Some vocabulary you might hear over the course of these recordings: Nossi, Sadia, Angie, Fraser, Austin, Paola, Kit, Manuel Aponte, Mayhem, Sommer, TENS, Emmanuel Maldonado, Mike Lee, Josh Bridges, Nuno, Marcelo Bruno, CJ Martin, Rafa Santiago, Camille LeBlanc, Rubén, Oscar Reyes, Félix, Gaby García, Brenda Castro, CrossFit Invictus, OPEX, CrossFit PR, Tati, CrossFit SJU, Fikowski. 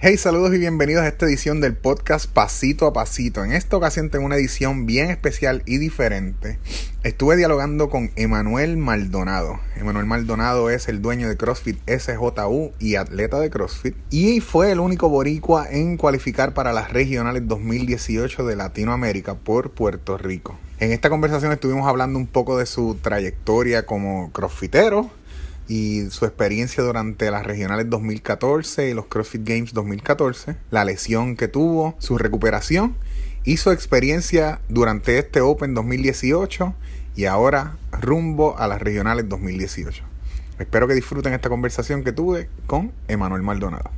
Hey, saludos y bienvenidos a esta edición del podcast Pasito a Pasito. En esta ocasión tengo una edición bien especial y diferente. Estuve dialogando con Emmanuel Maldonado. Emmanuel Maldonado es el dueño de CrossFit SJU y atleta de CrossFit. Y fue el único boricua en cualificar para las regionales 2018 de Latinoamérica por Puerto Rico. En esta conversación estuvimos hablando un poco de su trayectoria como crossfitero y su experiencia durante las regionales 2014 y los CrossFit Games 2014, la lesión que tuvo, su recuperación y su experiencia durante este Open 2018 y ahora rumbo a las regionales 2018. Espero que disfruten esta conversación que tuve con Emmanuel Maldonado.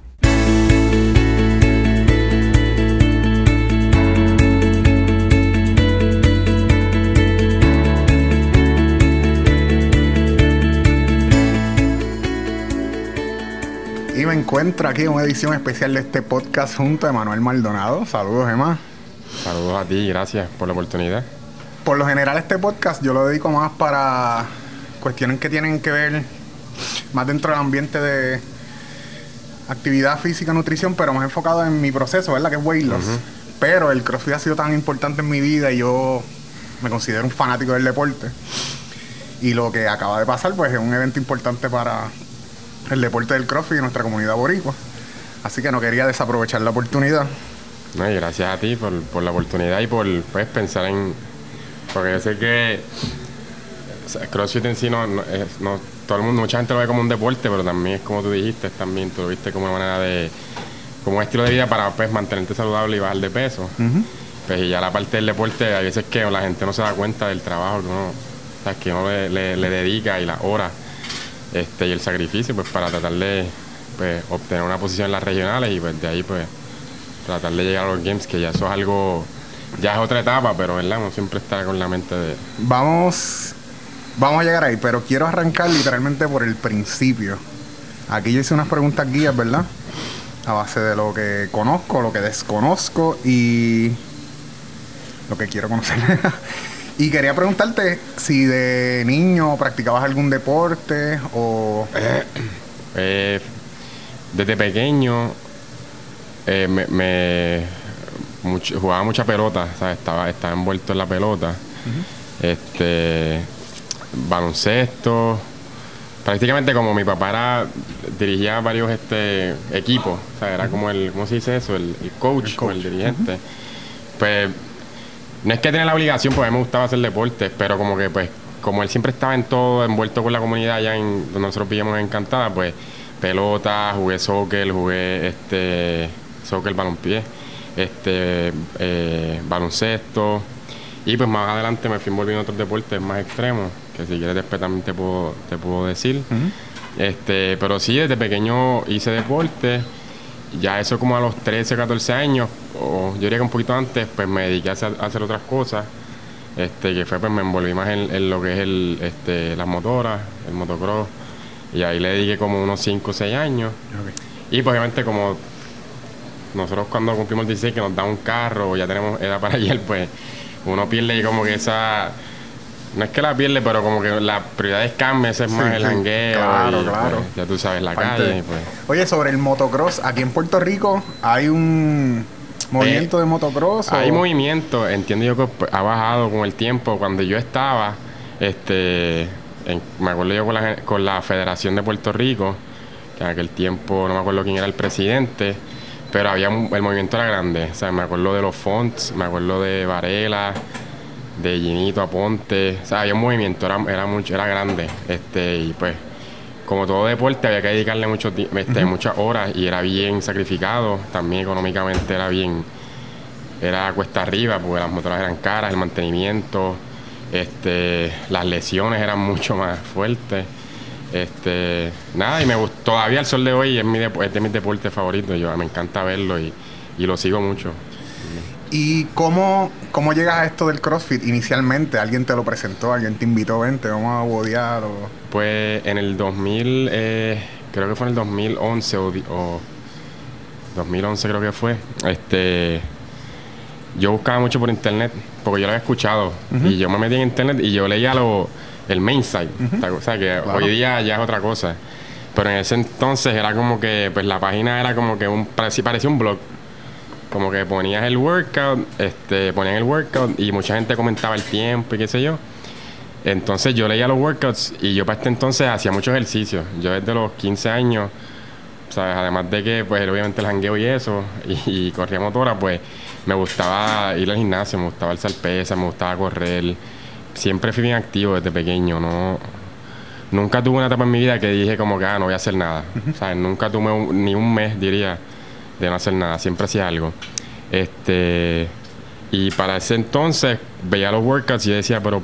Y me encuentro aquí en una edición especial de este podcast junto a Emmanuel Maldonado. Saludos, Emma. Saludos a ti, gracias por la oportunidad. Por lo general, este podcast yo lo dedico más para cuestiones que tienen que ver más dentro del ambiente de actividad física, nutrición, pero más enfocado en mi proceso, ¿verdad? Que es weight loss. Pero el CrossFit ha sido tan importante en mi vida y yo me considero un fanático del deporte. Y lo que acaba de pasar, pues, es un evento importante para el deporte del CrossFit y nuestra comunidad boricua. Así que no quería desaprovechar la oportunidad. No, y gracias a ti por la oportunidad y por, pues, pensar en... Porque yo sé que, o sea, CrossFit en sí no todo el mundo, mucha gente lo ve como un deporte, pero también es como tú dijiste, también tú lo viste como una manera de... como un estilo de vida para, pues, mantenerte saludable y bajar de peso. Pues, y ya la parte del deporte, a veces que la gente no se da cuenta del trabajo que uno, o sea, que uno le dedica y las horas y el sacrificio, pues, para tratar de, pues, obtener una posición en las regionales y, pues, de ahí, pues, tratar de llegar a los Games, que ya eso es algo, ya es otra etapa, pero, ¿verdad? Uno siempre está con la mente de... Vamos a llegar ahí, pero quiero arrancar literalmente por el principio. Aquí yo hice unas preguntas guías, ¿verdad? A base de lo que conozco, lo que desconozco y lo que quiero conocer. Y quería preguntarte si de niño practicabas algún deporte o... desde pequeño jugaba mucha pelota, ¿sabes? Estaba envuelto en la pelota. Baloncesto. Prácticamente como mi papá dirigía varios equipos, o sea, era como el... ¿Cómo se dice eso? El coach. O el dirigente. Pues... no es que tenía la obligación, porque a mí me gustaba hacer deportes, pero como que, pues, como él siempre estaba en todo, envuelto con la comunidad allá donde nosotros vivíamos en Encantada, pues, pelota, jugué soccer, balompié, baloncesto, y, pues, más adelante me fui envolviendo en otros deportes más extremos, que si quieres después también te puedo decir. Pero sí, desde pequeño hice deporte. Ya eso como a los 13, 14 años, o yo diría que un poquito antes, pues me dediqué a hacer otras cosas, que fue, pues, me envolví más en lo que es las motoras, el motocross, y ahí le dediqué como unos 5 o 6 años. Okay. Y, pues, obviamente, como nosotros cuando cumplimos el 16, que nos da un carro, ya tenemos edad para ayer, pues uno pierde y como que esa... No es que la pierde, pero como que las prioridades cambian, ese es más el jangueo. Claro. Pues, ya tú sabes, la calle. Pues. Oye, sobre el motocross, aquí en Puerto Rico hay un movimiento de motocross. Hay movimiento, entiendo yo que ha bajado con el tiempo. Cuando yo estaba, me acuerdo yo con la Federación de Puerto Rico, que en aquel tiempo no me acuerdo quién era el presidente, pero el movimiento era grande. O sea, me acuerdo de los Fonts, me acuerdo de Varela, de Ginito, Aponte, o sea, había un movimiento, era grande, y, pues, como todo deporte había que dedicarle muchas horas y era bien sacrificado, también económicamente era cuesta arriba, porque las motoras eran caras, el mantenimiento, las lesiones eran mucho más fuertes, y me gustó, todavía al sol de hoy es de mis deportes favoritos, yo me encanta verlo y lo sigo mucho. ¿Y cómo llegas a esto del CrossFit inicialmente? ¿Alguien te lo presentó? ¿Alguien te invitó? Vente, vamos a bodear. Pues en el 2000, creo que fue en el 2011 o 2011 creo que fue. Yo buscaba mucho por internet porque yo lo había escuchado. Y yo me metí en internet y yo leía el main site. O sea, que hoy día ya es otra cosa. Pero en ese entonces era como que, pues la página era como que parecía un blog. Como que ponías el workout, ponían el workout y mucha gente comentaba el tiempo y qué sé yo. Entonces yo leía los workouts y yo para este entonces hacía mucho ejercicio. Yo desde los 15 años, ¿sabes? Además de que, pues obviamente el jangueo y eso, y corría motora, pues me gustaba ir al gimnasio, me gustaba alzar pesas, me gustaba correr. Siempre fui bien activo desde pequeño, no... Nunca tuve una etapa en mi vida que dije como que, no voy a hacer nada. Uh-huh. ¿Sabes? Nunca tuve ni un mes, diría, de no hacer nada. Siempre hacía algo. Y para ese entonces veía los workouts y decía, pero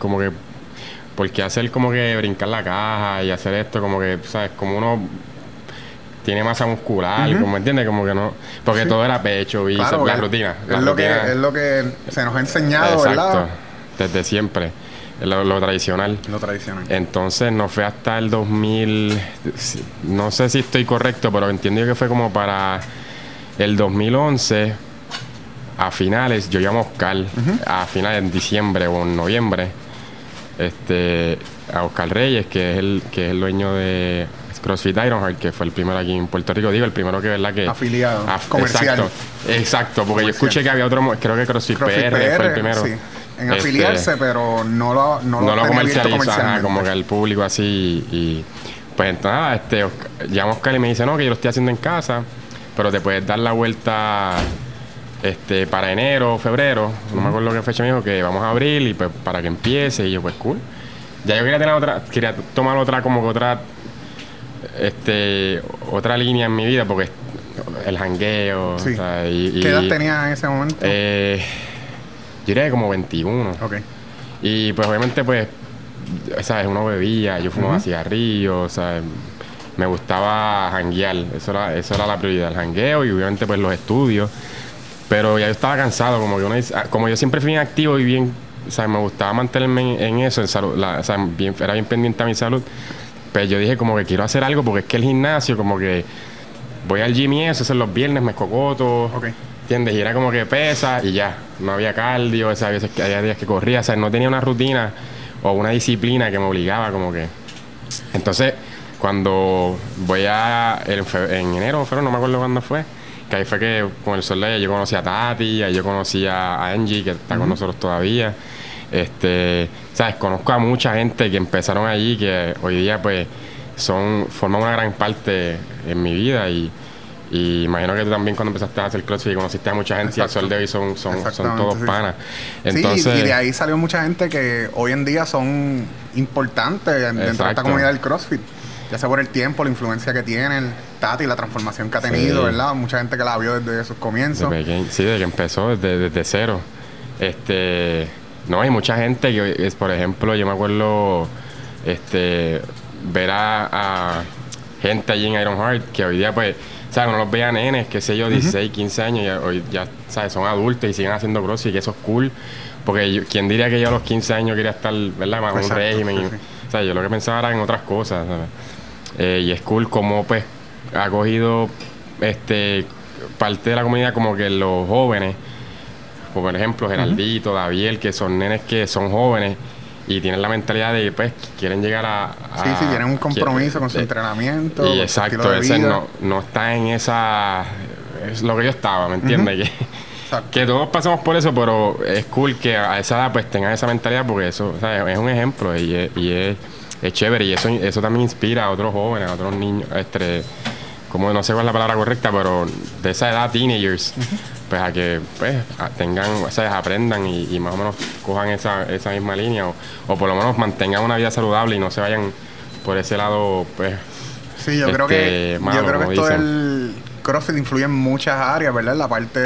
como que, ¿por qué hacer como que brincar la caja y hacer esto? Como que, ¿sabes? Como uno tiene masa muscular, uh-huh. como entiendes, como que no... Porque sí. todo era pecho, bíceps, claro, la rutina. Es lo que se nos ha enseñado, exacto, ¿verdad? Exacto, desde siempre. Lo tradicional. Lo tradicional. Entonces, no fue hasta el 2000... No sé si estoy correcto, pero entiendo que fue como para el 2011. A finales, yo llamo a Oscar. Uh-huh. A finales, en diciembre o en noviembre. A Oscar Reyes, que es el dueño de CrossFit Ironheart, que fue el primero aquí en Puerto Rico. Digo, el primero que, ¿verdad? Que afiliado. Comercial. Exacto, porque comercial. Yo escuché que había otro... Creo que CrossFit PR fue el primero. Sí. En afiliarse, pero no lo comercializa, ajá, como que al público así. Y pues entonces nada, llama a Oscar y me dice, no, que yo lo estoy haciendo en casa, pero te puedes dar la vuelta para enero o febrero, no me acuerdo qué fecha me dijo, que vamos a abrir y pues para que empiece. Y yo, pues cool. Ya yo quería tomar otra, como que otra línea en mi vida, porque el jangueo. Sí. O sea, ¿qué edad tenías en ese momento? Yo diría que como 21. Okay. Y pues obviamente, pues, ¿sabes? Uno bebía, yo fumaba cigarrillos, ¿sabes? Me gustaba janguear. Eso era la prioridad, el jangueo y obviamente pues los estudios. Pero ya yo estaba cansado, como yo siempre fui bien activo y bien, ¿sabes? Me gustaba mantenerme en eso, en salud, ¿sabes? Era bien pendiente a mi salud. Pues yo dije como que quiero hacer algo, porque es que el gimnasio, como que voy al gym y eso los viernes, me escocoto. Okay. ¿Entiendes? Y era como que pesas y ya. No había cardio, ¿sabes? Había días que corría, ¿sabes? No tenía una rutina o una disciplina que me obligaba, como que... Entonces, cuando voy en enero o febrero, no me acuerdo cuándo fue, que ahí fue que con el sol de ella yo conocí a Tati, ahí yo conocí a Angie, que está con nosotros todavía. ¿Sabes? Conozco a mucha gente que empezaron allí, que hoy día, pues, forman una gran parte en mi vida. Y imagino que tú también, cuando empezaste a hacer CrossFit, conociste a mucha gente. Exacto. Y al sol de hoy son todos panas. Entonces, sí, y de ahí salió mucha gente que hoy en día son importantes dentro de esta comunidad del CrossFit. Ya sea por el tiempo, la influencia que tienen, Tati, la transformación que ha tenido, sí. ¿Verdad? Mucha gente que la vio desde sus comienzos. Desde que empezó, desde cero. No, hay mucha gente que, por ejemplo, yo me acuerdo ver a gente allí en Ironheart que hoy día, pues, ¿sabes? Uno los veía nenes, qué sé yo, 16, 15 años, ya ¿sabes? Son adultos y siguen haciendo CrossFit, que eso es cool. Porque ¿quién diría que yo a los 15 años quería estar, ¿verdad? Más un régimen. Sí, sí. Y, ¿sabes? Yo lo que pensaba era en otras cosas, ¿sabes? Y es cool como, pues, ha cogido parte de la comunidad, como que los jóvenes, como por ejemplo Geraldito, David, que son nenes que son jóvenes y tienen la mentalidad de, pues, quieren llegar a sí, tienen un compromiso con su entrenamiento. Y exacto, ese no está en esa... Es lo que yo estaba, ¿me entiendes? Que todos pasamos por eso, pero es cool que a esa edad, pues, tengan esa mentalidad, porque eso, ¿sabes? Es un ejemplo y es chévere. Y eso también inspira a otros jóvenes, a otros niños, como no sé cuál es la palabra correcta, pero de esa edad, teenagers, pues a que pues tengan, o sea, aprendan y más o menos cojan esa misma línea o por lo menos mantengan una vida saludable y no se vayan por ese lado, pues. Sí, yo creo que esto del CrossFit influye en muchas áreas, ¿verdad? En la parte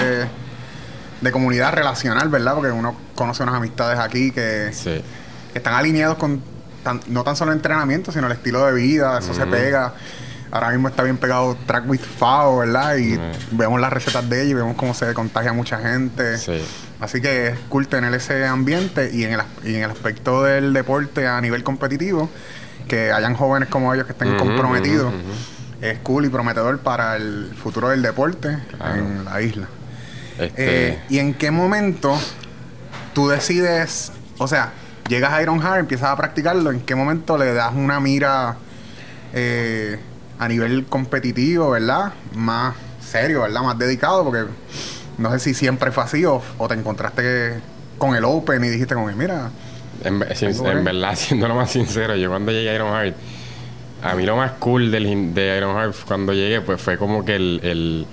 de comunidad relacional, ¿verdad? Porque uno conoce unas amistades aquí que están alineados con no tan solo el entrenamiento, sino el estilo de vida, eso se pega. Ahora mismo está bien pegado Track with Fao, ¿verdad? Y vemos las recetas de ella y vemos cómo se contagia a mucha gente. Sí. Así que es cool tener ese ambiente y en el aspecto del deporte a nivel competitivo, que hayan jóvenes como ellos que estén comprometidos. Es cool y prometedor para el futuro del deporte en la isla. ¿Y en qué momento tú decides, o sea, llegas a Ironheart, empiezas a practicarlo, en qué momento le das una mira a nivel competitivo, ¿verdad? Más serio, ¿verdad? Más dedicado, porque no sé si siempre fue así o te encontraste con el Open y dijiste con él, mira... En verdad, siendo lo más sincero, yo cuando llegué a Ironheart, a mí lo más cool de Ironheart cuando llegué, pues fue como que el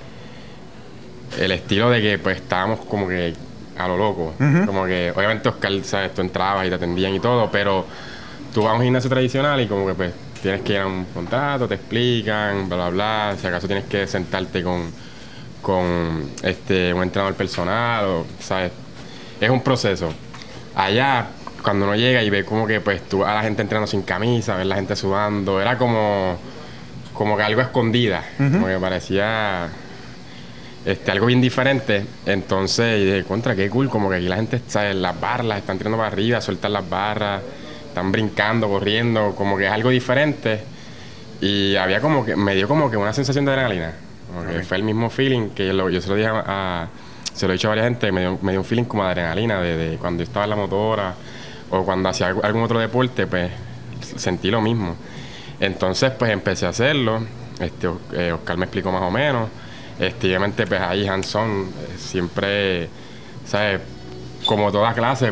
estilo de que pues estábamos como que a lo loco. Uh-huh. Como que, obviamente, Oscar, ¿sabes? Tú entrabas y te atendían y todo, pero tú vas a un gimnasio tradicional y como que pues tienes que ir a un contrato, te explican, bla, bla, bla. Si acaso tienes que sentarte con un entrenador personal, o, ¿sabes? Es un proceso. Allá, cuando uno llega y ve como que pues tú a la gente entrenando sin camisa, ver la gente sudando, era como que algo escondida, uh-huh, como que parecía algo bien diferente. Entonces dije, contra, qué cool, como que aquí la gente, ¿sabes? Las barras están tirando para arriba, sueltan las barras, están brincando, corriendo, como que es algo diferente. Y había como que, me dio como que una sensación de adrenalina, porque okay, fue el mismo feeling que yo se lo dije se lo he dicho a varias gente, me dio un feeling como de adrenalina de cuando yo estaba en la motora o cuando hacía algún otro deporte, pues sentí lo mismo. Entonces pues empecé a hacerlo, Oscar me explicó más o menos, obviamente pues ahí hands-on, siempre, ¿sabes? Como toda clase,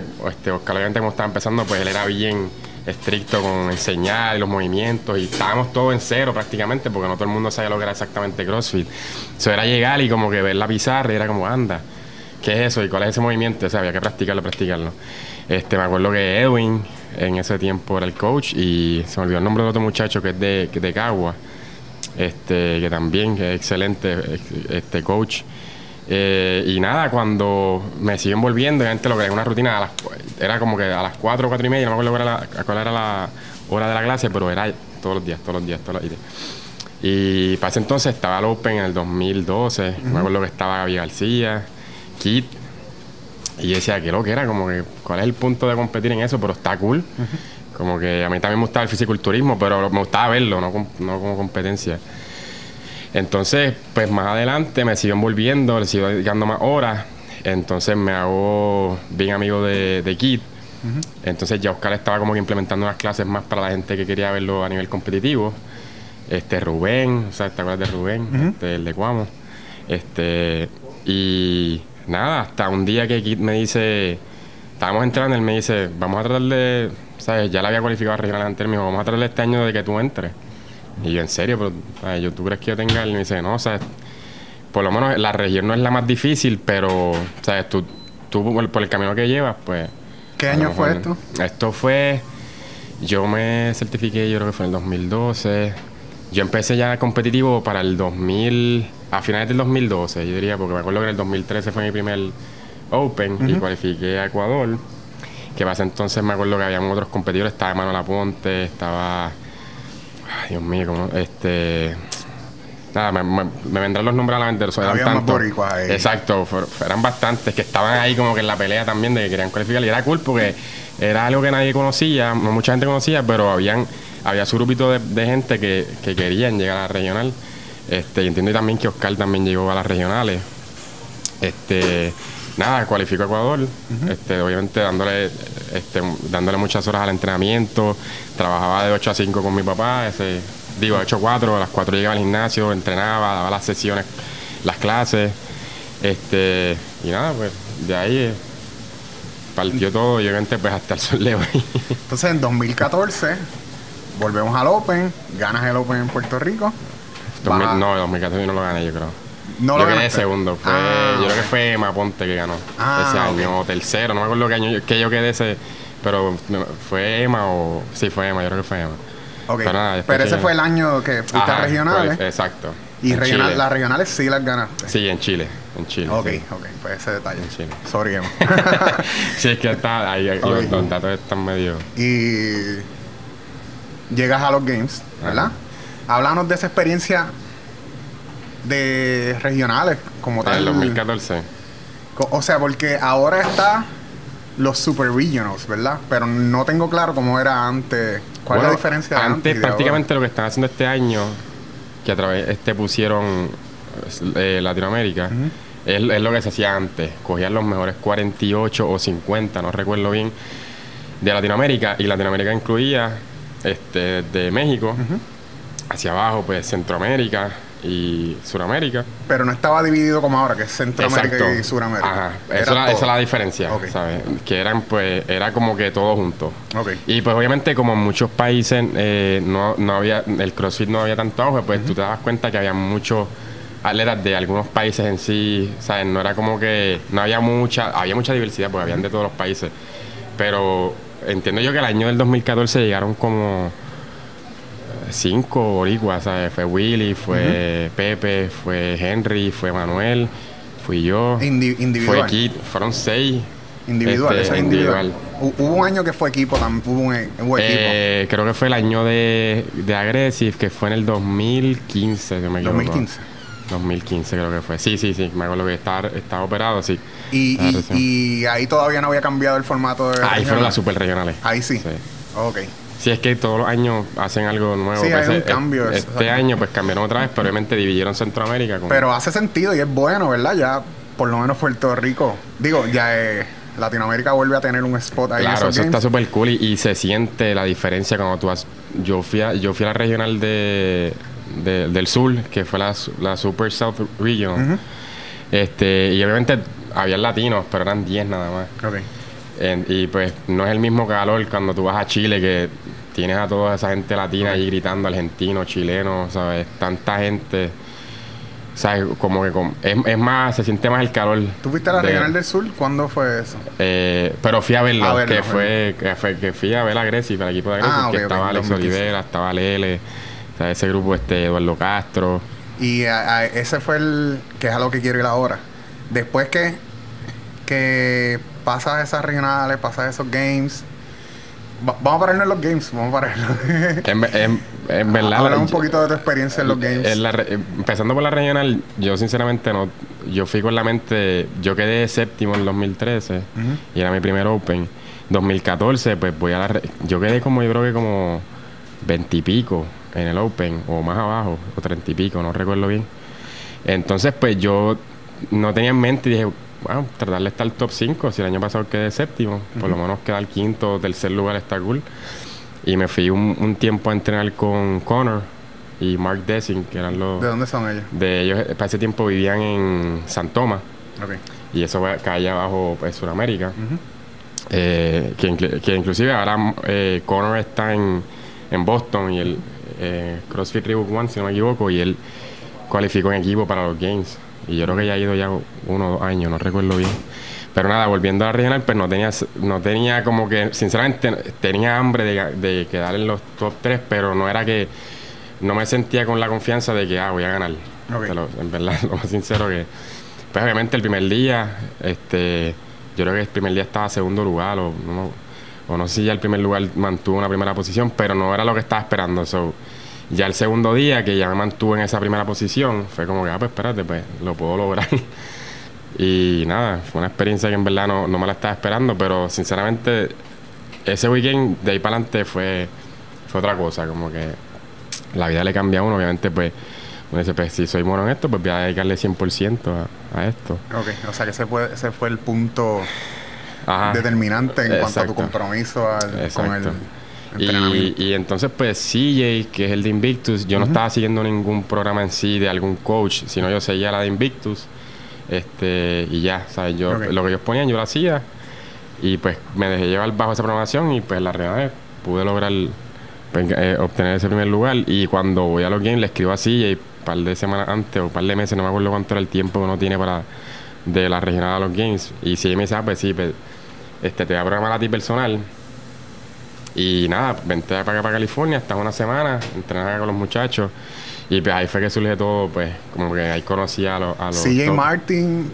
Oscar obviamente como estaba empezando, pues él era bien estricto con enseñar los movimientos y estábamos todos en cero prácticamente, porque no todo el mundo sabía lo que era exactamente CrossFit. Eso era llegar y como que ver la pizarra y era como, anda, ¿qué es eso? ¿Y cuál es ese movimiento? O sea, había que practicarlo. Me acuerdo que Edwin en ese tiempo era el coach y se me olvidó el nombre del otro muchacho que es de Cagua, que también es excelente coach. Y nada, cuando me siguió envolviendo, obviamente lo que era una rutina, era como que a las 4 o 4:30, no me acuerdo cuál era la hora de la clase, pero era todos los días. Y para ese entonces estaba el Open en el 2012, uh-huh, me acuerdo que estaba Gaby García, Kit, y yo decía, qué lo que era, como que, ¿cuál es el punto de competir en eso? Pero está cool. Uh-huh. Como que a mí también me gustaba el fisiculturismo, pero me gustaba verlo, no como competencia. Entonces, pues más adelante me sigo envolviendo, le sigo dedicando más horas. Entonces me hago bien amigo de Kit. Uh-huh. Entonces ya Oscar estaba como que implementando unas clases más para la gente que quería verlo a nivel competitivo. Rubén, o sea, ¿te acuerdas de Rubén? Uh-huh. El de Cuamo. Y nada, hasta un día que Kit me dice, estábamos entrando, él me dice, vamos a tratar de, ¿sabes? Ya la había cualificado a regionales antes, me dijo, vamos a tratar de este año de que tú entres. Y yo, en serio, pero ¿tú crees que yo tenga? Y me dice, no, ¿sabes? Por lo menos la región no es la más difícil, pero, ¿sabes? Tú por el camino que llevas, pues... ¿Qué año fue esto? Esto fue... Yo me certifiqué, yo creo que fue en el 2012. Yo empecé ya competitivo para el 2000... A finales del 2012, yo diría, porque me acuerdo que en el 2013 fue mi primer Open, uh-huh, y cualifiqué a Ecuador. Que para ese entonces me acuerdo que habíamos otros competidores, estaba Manuel Aponte, estaba... Ay, Dios mío, como... Nada, me vendrán los nombres a la mente. Había más boricuas ahí. Exacto, eran bastantes que estaban ahí como que en la pelea también de que querían cualificar. Y era cool porque era algo que nadie conocía, no mucha gente conocía, pero había su grupito de gente que querían llegar a la regional. Y entiendo también que Oscar también llegó a las regionales. Nada, cualificó a Ecuador, uh-huh, obviamente dándole muchas horas al entrenamiento. Trabajaba de 8 a 5 con mi papá, de 8 a 4, a las 4 llegaba al gimnasio, entrenaba, daba las sesiones, las clases. Y nada, pues de ahí partió todo y obviamente pues hasta el sol de hoy. Entonces en 2014 volvemos al Open, ganas el Open en Puerto Rico. No, en 2014 yo no lo gané, yo creo. No lo gané. Yo quedé segundo. Yo creo que fue Ema Aponte que ganó ese año, o tercero, no me acuerdo qué año que yo quedé ese, pero fue Ema o... Sí, fue Ema, yo creo que fue Ema. Okay. Pero, nada, pero ese fue el año que fuiste a regionales. Pues, exacto. Y las regionales sí las ganaste. Sí, en Chile. Ok, sí. Ok, pues ese detalle. En Chile. Sorry, Ema. Sí, es que está ahí, okay, los datos están medio... Y llegas a los Games, ¿verdad? Háblanos de esa experiencia de regionales como tal. En 2014. O sea, porque ahora está los Super Regionals, ¿verdad? Pero no tengo claro cómo era antes. ¿Cuál es la diferencia de antes? Antes prácticamente lo que están haciendo este año, que a través pusieron Latinoamérica, uh-huh, es lo que se hacía antes. Cogían los mejores 48 o 50, no recuerdo bien, de Latinoamérica. Y Latinoamérica incluía de México. Uh-huh. hacia abajo, pues Centroamérica y Suramérica. Pero no estaba dividido como ahora, que es Centroamérica y Suramérica. Ajá, esa es la diferencia, okay, ¿sabes? Que eran, pues, era como que todo junto. Okay. Y pues obviamente como en muchos países no había, el CrossFit no había tanto auge, pues tú te das cuenta que había muchos atletas de algunos países en sí, ¿sabes? No era como que, no había mucha diversidad, porque habían de todos los países. Pero entiendo yo que el año del 2014 llegaron como 5 boricuas, ¿sabes? Fue Willy, fue Pepe, fue Henry, fue Manuel, fui yo. Individual. Fue Kit, fueron 6. Individual, esa individual. Hubo un año que fue equipo también, hubo equipo. Creo que fue el año de Aggressive, que fue en el 2015, si me equivoco. 2015 creo que fue. Sí. Me acuerdo que estaba operado, sí. Y ahí todavía no había cambiado el formato de... Ahí fueron las super regionales. Ahí sí. Ok. Sí, es que todos los años hacen algo nuevo. Sí, pues hay un cambio. Este año pues cambiaron otra vez, pero obviamente dividieron Centroamérica. Pero hace sentido y es bueno, ¿verdad? Ya por lo menos Puerto Rico, digo, ya Latinoamérica vuelve a tener un spot ahí. Claro, eso está súper cool y se siente la diferencia cuando tú vas... Yo fui a la regional del sur, que fue la Super South Region. Y obviamente había latinos, pero eran 10 nada más. Okay. Y pues no es el mismo calor cuando tú vas a Chile, que tienes a toda esa gente latina allí gritando, argentino, chileno, ¿sabes? Tanta gente, ¿sabes? Como que es más, se siente más el calor. ¿Tú fuiste a la regional del sur? ¿Cuándo fue eso? Pero fui a verlo, que fui a ver a Aggressive, el equipo de Aggressive, que estaba Alex Olivera, estaba Lele, o sea, ese grupo, Eduardo Castro. Y ese fue el que es a lo que quiero ir ahora. Después que pasas esas regionales, pasas esos games. Vamos a pararnos en los games, en verdad. Hablar un poquito de tu experiencia en los games. Empezando por la regional, yo sinceramente no. Yo fui con la mente, yo quedé séptimo en 2013 y era mi primer Open. 2014, pues voy a la... Yo quedé como, yo creo que como 20 y pico en el Open, o más abajo, o 30 y pico, no recuerdo bien. Entonces, pues yo no tenía en mente y dije, wow, tratar de estar top 5, si el año pasado quedé séptimo, por lo menos quedar quinto o tercer lugar está cool. Y me fui un tiempo a entrenar con Connor y Mark Dessing, que eran los... ¿De dónde son ellos? Para ese tiempo vivían en San Tomás. Okay. Y eso caía abajo, pues, Sudamérica. Que inclusive ahora Connor está en Boston y el... CrossFit Rebook One, si no me equivoco, y él cualificó en equipo para los Games. Y yo creo que ya ha ido ya 1 o 2 años, no recuerdo bien. Pero nada, volviendo a la regional, pues no tenía como que, sinceramente, tenía hambre de quedar en los top 3, pero no era que, no me sentía con la confianza de que, voy a ganar. Okay. En verdad, lo más sincero que, pues obviamente el primer día, yo creo que el primer día estaba segundo lugar o no sé si ya el primer lugar mantuvo una primera posición, pero no era lo que estaba esperando. So, ya el segundo día, que ya me mantuve en esa primera posición, fue como que, pues espérate, pues lo puedo lograr. Y nada, fue una experiencia que en verdad no me la estaba esperando, pero sinceramente ese weekend de ahí para adelante fue otra cosa, como que la vida le cambia a uno. Obviamente, pues uno dice, pues si soy bueno en esto, pues voy a dedicarle 100% a esto. Ok, o sea que ese fue el punto... Ajá. Determinante en cuanto a tu compromiso con el entrenamiento. Y entonces, pues, CJ, que es el de Invictus, yo no estaba siguiendo ningún programa en sí de algún coach, sino yo seguía la de Invictus, y ya, ¿sabes? Yo, lo que ellos ponían, yo lo hacía, y pues me dejé llevar bajo esa programación, y pues la realidad pude lograr obtener ese primer lugar. Y cuando voy a los games, le escribo a CJ un par de semanas antes o un par de meses, no me acuerdo cuánto era el tiempo que uno tiene para de la regional a los games, y CJ me dice, pues sí, pues, te voy a programar a ti personal. Y nada, vente para acá, para California, estás una semana, entrenas acá con los muchachos. Y pues ahí fue que surge todo, pues, como que ahí conocí a los CJ Martin,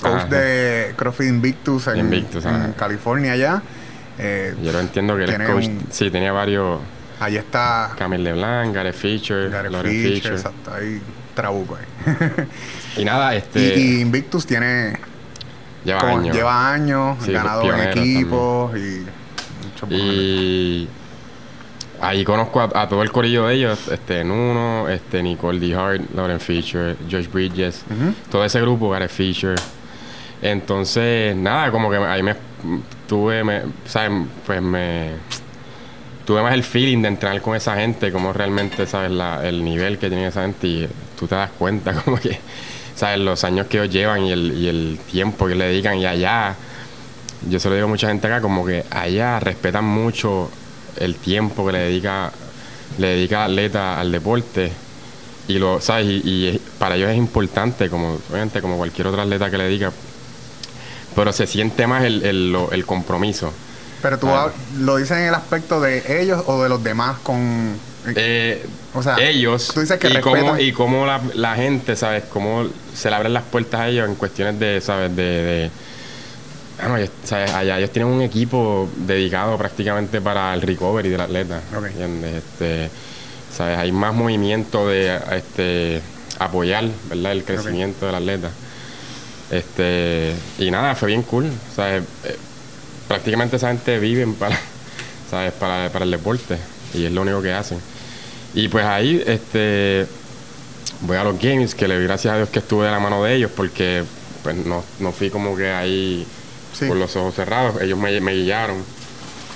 coach de CrossFit Invictus en California ya. Yo lo entiendo que el coach, sí, tenía varios. Ahí está Camille LeBlanc, Gareth Fisher, Lauren Fisher. Exacto, ahí trabuco ahí. Y nada, y Invictus tiene... Lleva años, sí, ganado en equipos y ahí conozco a todo el corillo de ellos, Nuno, Nicole D. Hart, Lauren Fisher, Josh Bridges, todo ese grupo, Gareth Fisher. Entonces, nada, como que ahí me tuve, ¿saben? Pues me... tuve más el feeling de entrenar con esa gente, como realmente, ¿sabes? El nivel que tiene esa gente, y tú te das cuenta como que, ¿sabes? Los años que ellos llevan y el tiempo que le dedican. Y allá, yo se lo digo a mucha gente acá, como que allá respetan mucho el tiempo que le dedica atleta al deporte. Y lo, ¿sabes? Y para ellos es importante, como, obviamente, como cualquier otro atleta que le diga, pero se siente más el compromiso. Pero tú lo dices en el aspecto de ellos o de los demás con... o sea, ellos, tú dices que y cómo la gente, ¿sabes? Cómo se le abren las puertas a ellos en cuestiones de, ¿sabes? ¿Sabes? Allá ellos tienen un equipo dedicado prácticamente para el recovery del atleta. Okay. ¿Entiendes? ¿Sabes? Hay más movimiento de apoyar, ¿verdad? El crecimiento del atleta. Y nada, fue bien cool. ¿Sabes? Prácticamente esa gente vive para, ¿sabes? Para el deporte, y es lo único que hacen. Y pues ahí voy a los games, que le doy gracias a Dios que estuve de la mano de ellos, porque pues no fui como que ahí con los ojos cerrados. Ellos me guiaron,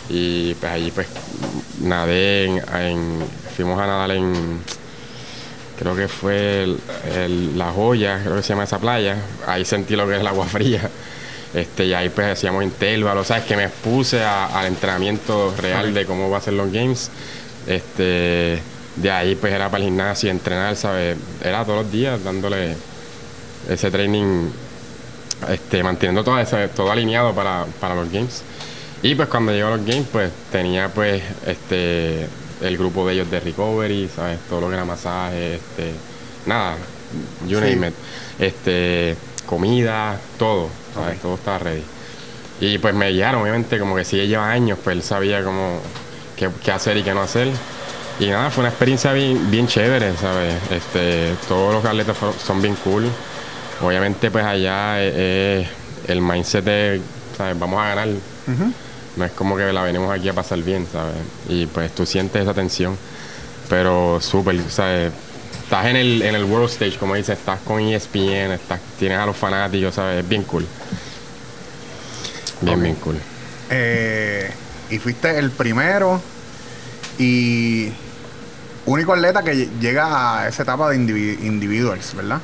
y pues ahí pues nadé fuimos a nadar en, creo que fue La Joya, creo que se llama esa playa. Ahí sentí lo que es el agua fría. Y ahí pues hacíamos intervalos, ¿sabes? Que me expuse al entrenamiento real, okay, de cómo va a ser los games. De ahí pues era para el gimnasio, entrenar, ¿sabes? Era todos los días dándole ese training, manteniendo todo, todo alineado para los games. Y pues cuando llegó a los games, pues tenía pues el grupo de ellos de recovery, ¿sabes? Todo lo que era masaje, nada, you name it, comida, todo, ¿sabes? Okay. Todo estaba ready. Y pues me guiaron, obviamente, como que si él lleva años, pues él sabía cómo, qué hacer y qué no hacer. Y nada, fue una experiencia bien, bien chévere, ¿sabes? Todos los atletas son bien cool. Obviamente, pues allá el mindset de, ¿sabes? Vamos a ganar. Uh-huh. No es como que la venimos aquí a pasar bien, ¿sabes? Y pues tú sientes esa tensión. Pero súper, ¿sabes? Estás en el World Stage, como dices, estás con ESPN, tienes a los fanáticos, ¿sabes? Es bien cool. Bien, okay, bien cool. Y fuiste el primero y único atleta que llega a esa etapa de individuals, ¿verdad?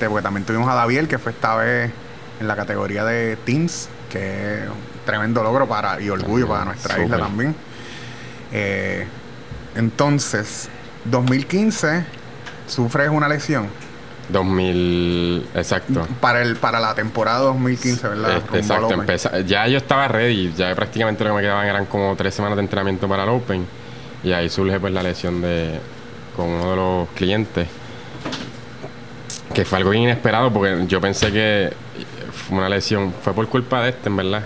Porque también tuvimos a David, que fue esta vez en la categoría de teams, que es un tremendo logro y orgullo, okay, para nuestra isla también. Entonces, 2015 sufres una lesión. 2000, exacto. Para la temporada 2015, ¿verdad? Exacto. Ya yo estaba ready. Ya prácticamente lo que me quedaban eran como 3 semanas de entrenamiento para el Open. Y ahí surge pues la lesión con uno de los clientes. Que fue algo inesperado, porque yo pensé que fue una lesión. Fue por culpa de en verdad.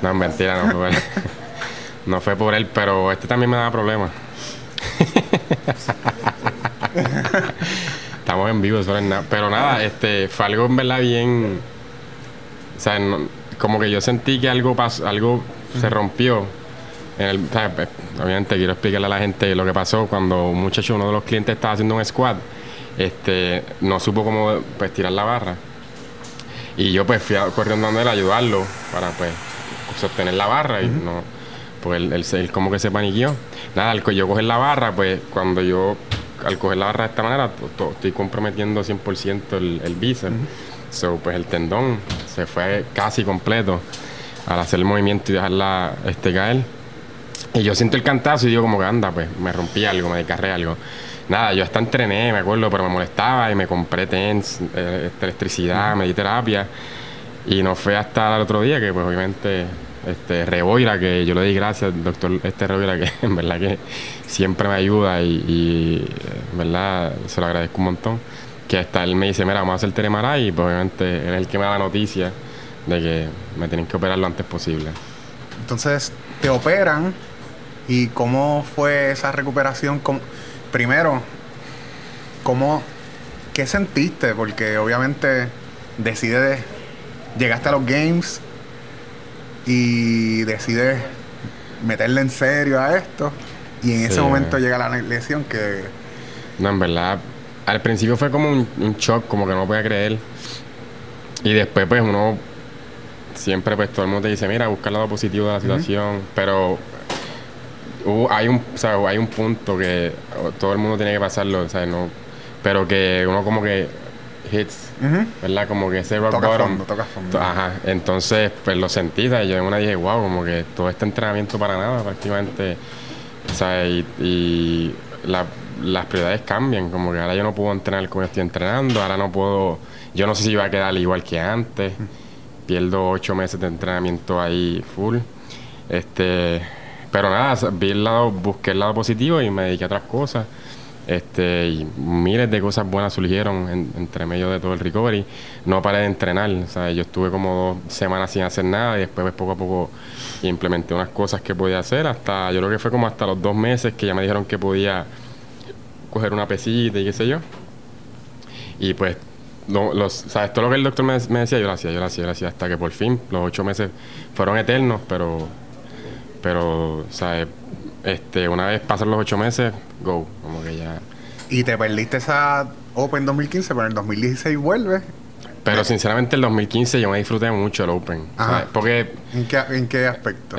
No, mentira, no fue por él. No fue por él, pero también me daba problemas. Estamos en vivo, eso es nada. Pero nada, fue algo en verdad bien. O sea, no, como que yo sentí que algo pasó, algo se rompió. O sea, obviamente quiero explicarle a la gente lo que pasó cuando un muchacho, uno de los clientes, estaba haciendo un squat. No supo cómo pues tirar la barra. Y yo pues fui corriendo donde él, ayudarlo para pues sostener la barra. Y no, pues él como que se paniqueó. Nada, al yo coger la barra, pues cuando yo, al coger la barra de esta manera, estoy comprometiendo 100% el bíceps. Uh-huh. So, pues el tendón se fue casi completo al hacer el movimiento y dejarla caer. Y yo siento el cantazo y digo como que anda, pues me rompí algo, me descarré algo. Nada, yo hasta entrené, me acuerdo, pero me molestaba y me compré TENS, electricidad, uh-huh, me di terapia. Y no fue hasta el otro día que pues obviamente... Reboira, que yo le di gracias al doctor Reboira, que en verdad que siempre me ayuda y en verdad se lo agradezco un montón, que hasta él me dice, mira, vamos a hacer telemaray, y pues obviamente él es el que me da la noticia de que me tienen que operar lo antes posible. Entonces, te operan, ¿y cómo fue esa recuperación? Primero, ¿qué sentiste? Porque obviamente llegaste a los games y decides meterle en serio a esto, y en ese momento llega la lesión que... No, en verdad, al principio fue como un shock, como que no podía creer. Y después pues uno siempre, pues todo el mundo te dice, mira, busca el lado positivo de la situación, pero hay un punto que todo el mundo tiene que pasarlo, ¿sabes? No, pero que uno como que hits, ¿verdad? Como que ese rock bottom. Toca fondo. Ajá. Entonces, pues lo sentí, ¿sabes? Yo en una dije, wow, como que todo este entrenamiento para nada, prácticamente, ¿sabes? Y las prioridades cambian, como que ahora yo no puedo entrenar como yo estoy entrenando, ahora no puedo... Yo no sé si va a quedar igual que antes, pierdo 8 meses de entrenamiento ahí full, pero nada, busqué el lado positivo y me dediqué a otras cosas, y miles de cosas buenas surgieron entre medio de todo el recovery. No paré de entrenar, o sea, yo estuve como 2 semanas sin hacer nada y después pues, poco a poco implementé unas cosas que podía hacer, hasta, yo creo que fue como hasta los 2 meses que ya me dijeron que podía coger una pesita y qué sé yo, y pues ¿sabes? Todo lo que el doctor me decía, yo lo hacía, hasta que por fin los 8 meses fueron eternos, pero ¿sabes? Una vez pasan los 8 meses, go, como que ya. Y te perdiste esa Open 2015, pero en el 2016 vuelves. Pero sinceramente el 2015 yo me disfruté mucho el Open. ¿Sabes? Porque ¿En qué aspecto?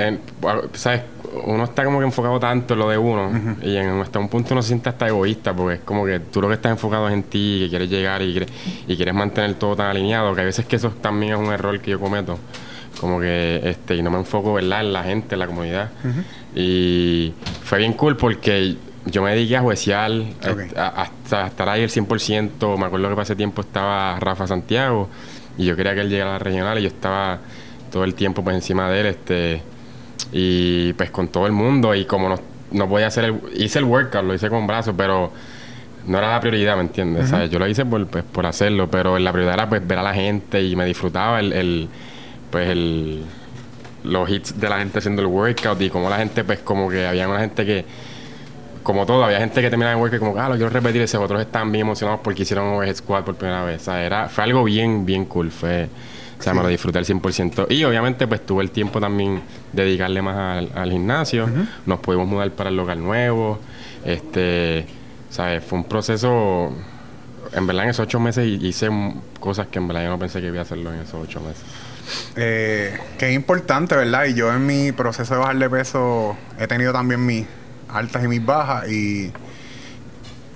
¿Sabes? Uno está como que enfocado tanto en lo de uno y hasta un punto uno se siente hasta egoísta porque es como que tú lo que estás enfocado es en ti, que quieres llegar y quieres mantener todo tan alineado, que a veces que eso también es un error que yo cometo, como que y no me enfoco, ¿verdad?, en la gente, en la comunidad. Y fue bien cool porque yo me dediqué a juecear, a estar ahí el 100%. Me acuerdo que para ese tiempo estaba Rafa Santiago y yo quería que él llegara a la regional y yo estaba todo el tiempo pues encima de él, y pues con todo el mundo, y como no podía hacer hice el workout, lo hice con brazos, pero no era la prioridad, ¿me entiendes? O sea, yo lo hice por hacerlo, pero la prioridad era pues ver a la gente y me disfrutaba los hits de la gente haciendo el workout y como la gente pues como que había una gente que como todo, había gente que terminaba el workout como lo quiero repetir, y otros estaban bien emocionados porque hicieron overhead squat por primera vez, o sea, fue algo bien, bien cool, me lo disfruté al 100%. Y obviamente pues tuve el tiempo también de dedicarle más al gimnasio. Nos pudimos mudar para el local nuevo. ¿Sabes? Fue un proceso... En verdad en esos 8 meses hice cosas que en verdad yo no pensé que iba a hacerlo en esos 8 meses. Que es importante, ¿verdad? Y yo en mi proceso de bajar de peso he tenido también mis altas y mis bajas y...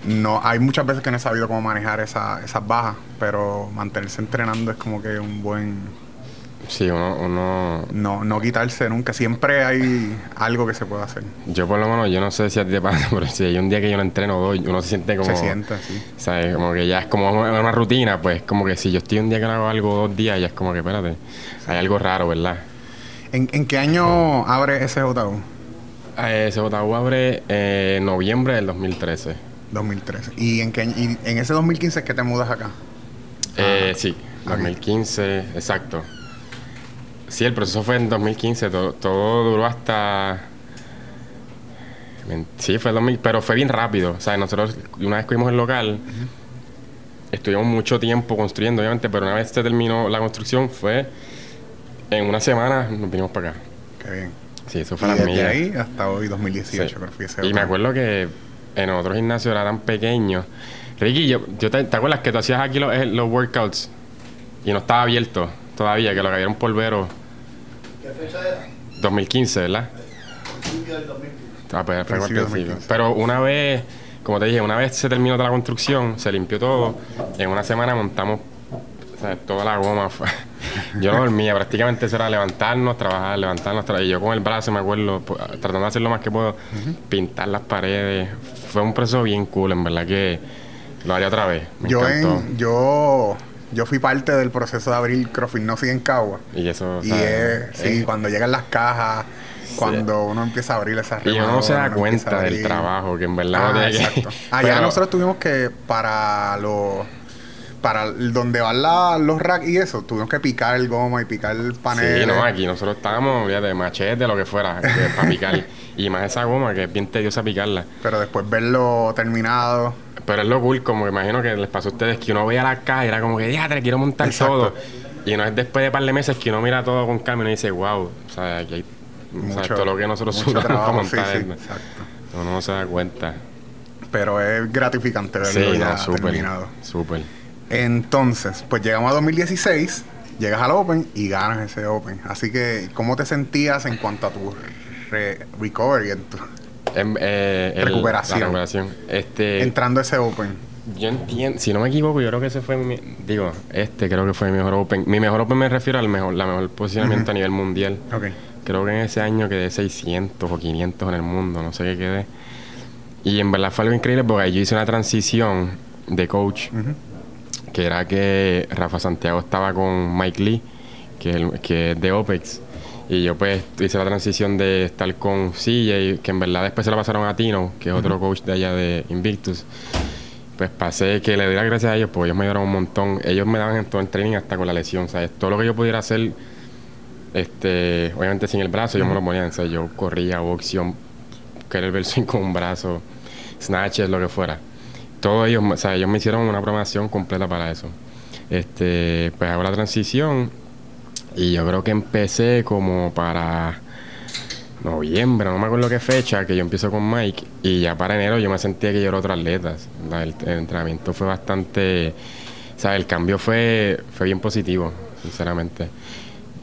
No, hay muchas veces que no he sabido cómo manejar esas bajas, pero mantenerse entrenando es como que un buen... Sí, uno... No quitarse nunca. Siempre hay algo que se puede hacer. Yo por lo menos, yo no sé si a ti te pasa, pero si hay un día que yo no entreno doy, uno se siente como... Se siente, sí. ¿Sabes? Como que ya es como una rutina, pues como que si yo estoy un día que no hago algo 2 días, ya es como que espérate, hay algo raro, ¿verdad? ¿En qué año abre SJU? SJU abre en noviembre del 2013. 2013. ¿Y en ese 2015 es que te mudas acá? Sí, 2015, exacto. Sí, el proceso fue en 2015, todo duró hasta... Sí, fue 2000, pero fue bien rápido. O sea, nosotros una vez que fuimos el local, estuvimos mucho tiempo construyendo, obviamente, pero una vez se terminó la construcción, fue en una semana nos vinimos para acá. Qué bien. Sí, eso fue la mía. Y desde ahí hasta hoy, 2018, creo que fue. Y me acuerdo que... En otros gimnasios eran pequeños. Ricky, ¿te acuerdas que tú hacías aquí los workouts y no estaba abierto todavía, que lo cayeron polveros? ¿Qué fecha era? 2015, ¿verdad? El 2015. Ah, pues fue el 2015. Pero una vez, como te dije, una vez se terminó toda la construcción, se limpió todo. En una semana montamos, ¿sabes?, toda la goma. Yo no dormía, prácticamente eso era levantarnos, trabajar, levantarnos, trabajar. Y yo con el brazo, me acuerdo, tratando de hacer lo más que puedo, pintar las paredes. Fue un proceso bien cool, en verdad que lo haría otra vez. Yo fui parte del proceso de abrir CrossFit Nosi en Cagua. Y eso, o sea, cuando llegan las cajas, cuando uno empieza a abrir esas remas. Y uno no se da cuenta del trabajo, que en verdad no tiene que... Allá nosotros tuvimos que, para donde van los racks y eso, tuvimos que picar el goma y picar el panel. Sí, no, aquí nosotros estábamos de machete, lo que fuera, para picar. Y más esa goma, que es bien tediosa picarla. Pero después verlo terminado. Pero es lo cool, como que imagino que les pasó a ustedes, que uno veía la caja y era como que, ya, te quiero montar todo. Y no es después de par de meses que uno mira todo con calma y uno dice, wow, ¿sabes? Aquí hay todo lo que nosotros sudamos para montar. Sí, exacto. Uno no se da cuenta. Pero es gratificante verlo ya terminado. Súper. Entonces, pues llegamos a 2016, llegas al Open y ganas ese Open. Así que, ¿cómo te sentías en cuanto a tu recovery? recuperación. Entrando ese Open. Yo entiendo, si no me equivoco, yo creo que ese fue mi, digo, creo que fue mi mejor Open. Mi mejor Open me refiero al mejor, la mejor posicionamiento a nivel mundial. Okay. Creo que en ese año quedé 600 o 500 en el mundo, no sé qué quedé. Y en verdad fue algo increíble porque ahí yo hice una transición de coach, que era que Rafa Santiago estaba con Mike Lee, que es de OPEX. Y yo pues hice la transición de estar con CJ, que en verdad después se la pasaron a Tino, que es otro coach de allá de Invictus. Pues pasé, que le doy las gracias a ellos, porque ellos me ayudaron un montón. Ellos me daban en todo el training hasta con la lesión, ¿sabes? Todo lo que yo pudiera hacer, obviamente sin el brazo, yo me lo ponía, ¿sabes? Yo corría, boxeo, querer ver swing con un brazo, snatches, lo que fuera. Todos ellos, o sea, ellos me hicieron una programación completa para eso. Pues hago la transición y yo creo que empecé como para noviembre, no me acuerdo qué fecha, que yo empiezo con Mike, y ya para enero yo me sentía que yo era otro atleta. El entrenamiento fue bastante, o sea, el cambio fue bien positivo, sinceramente.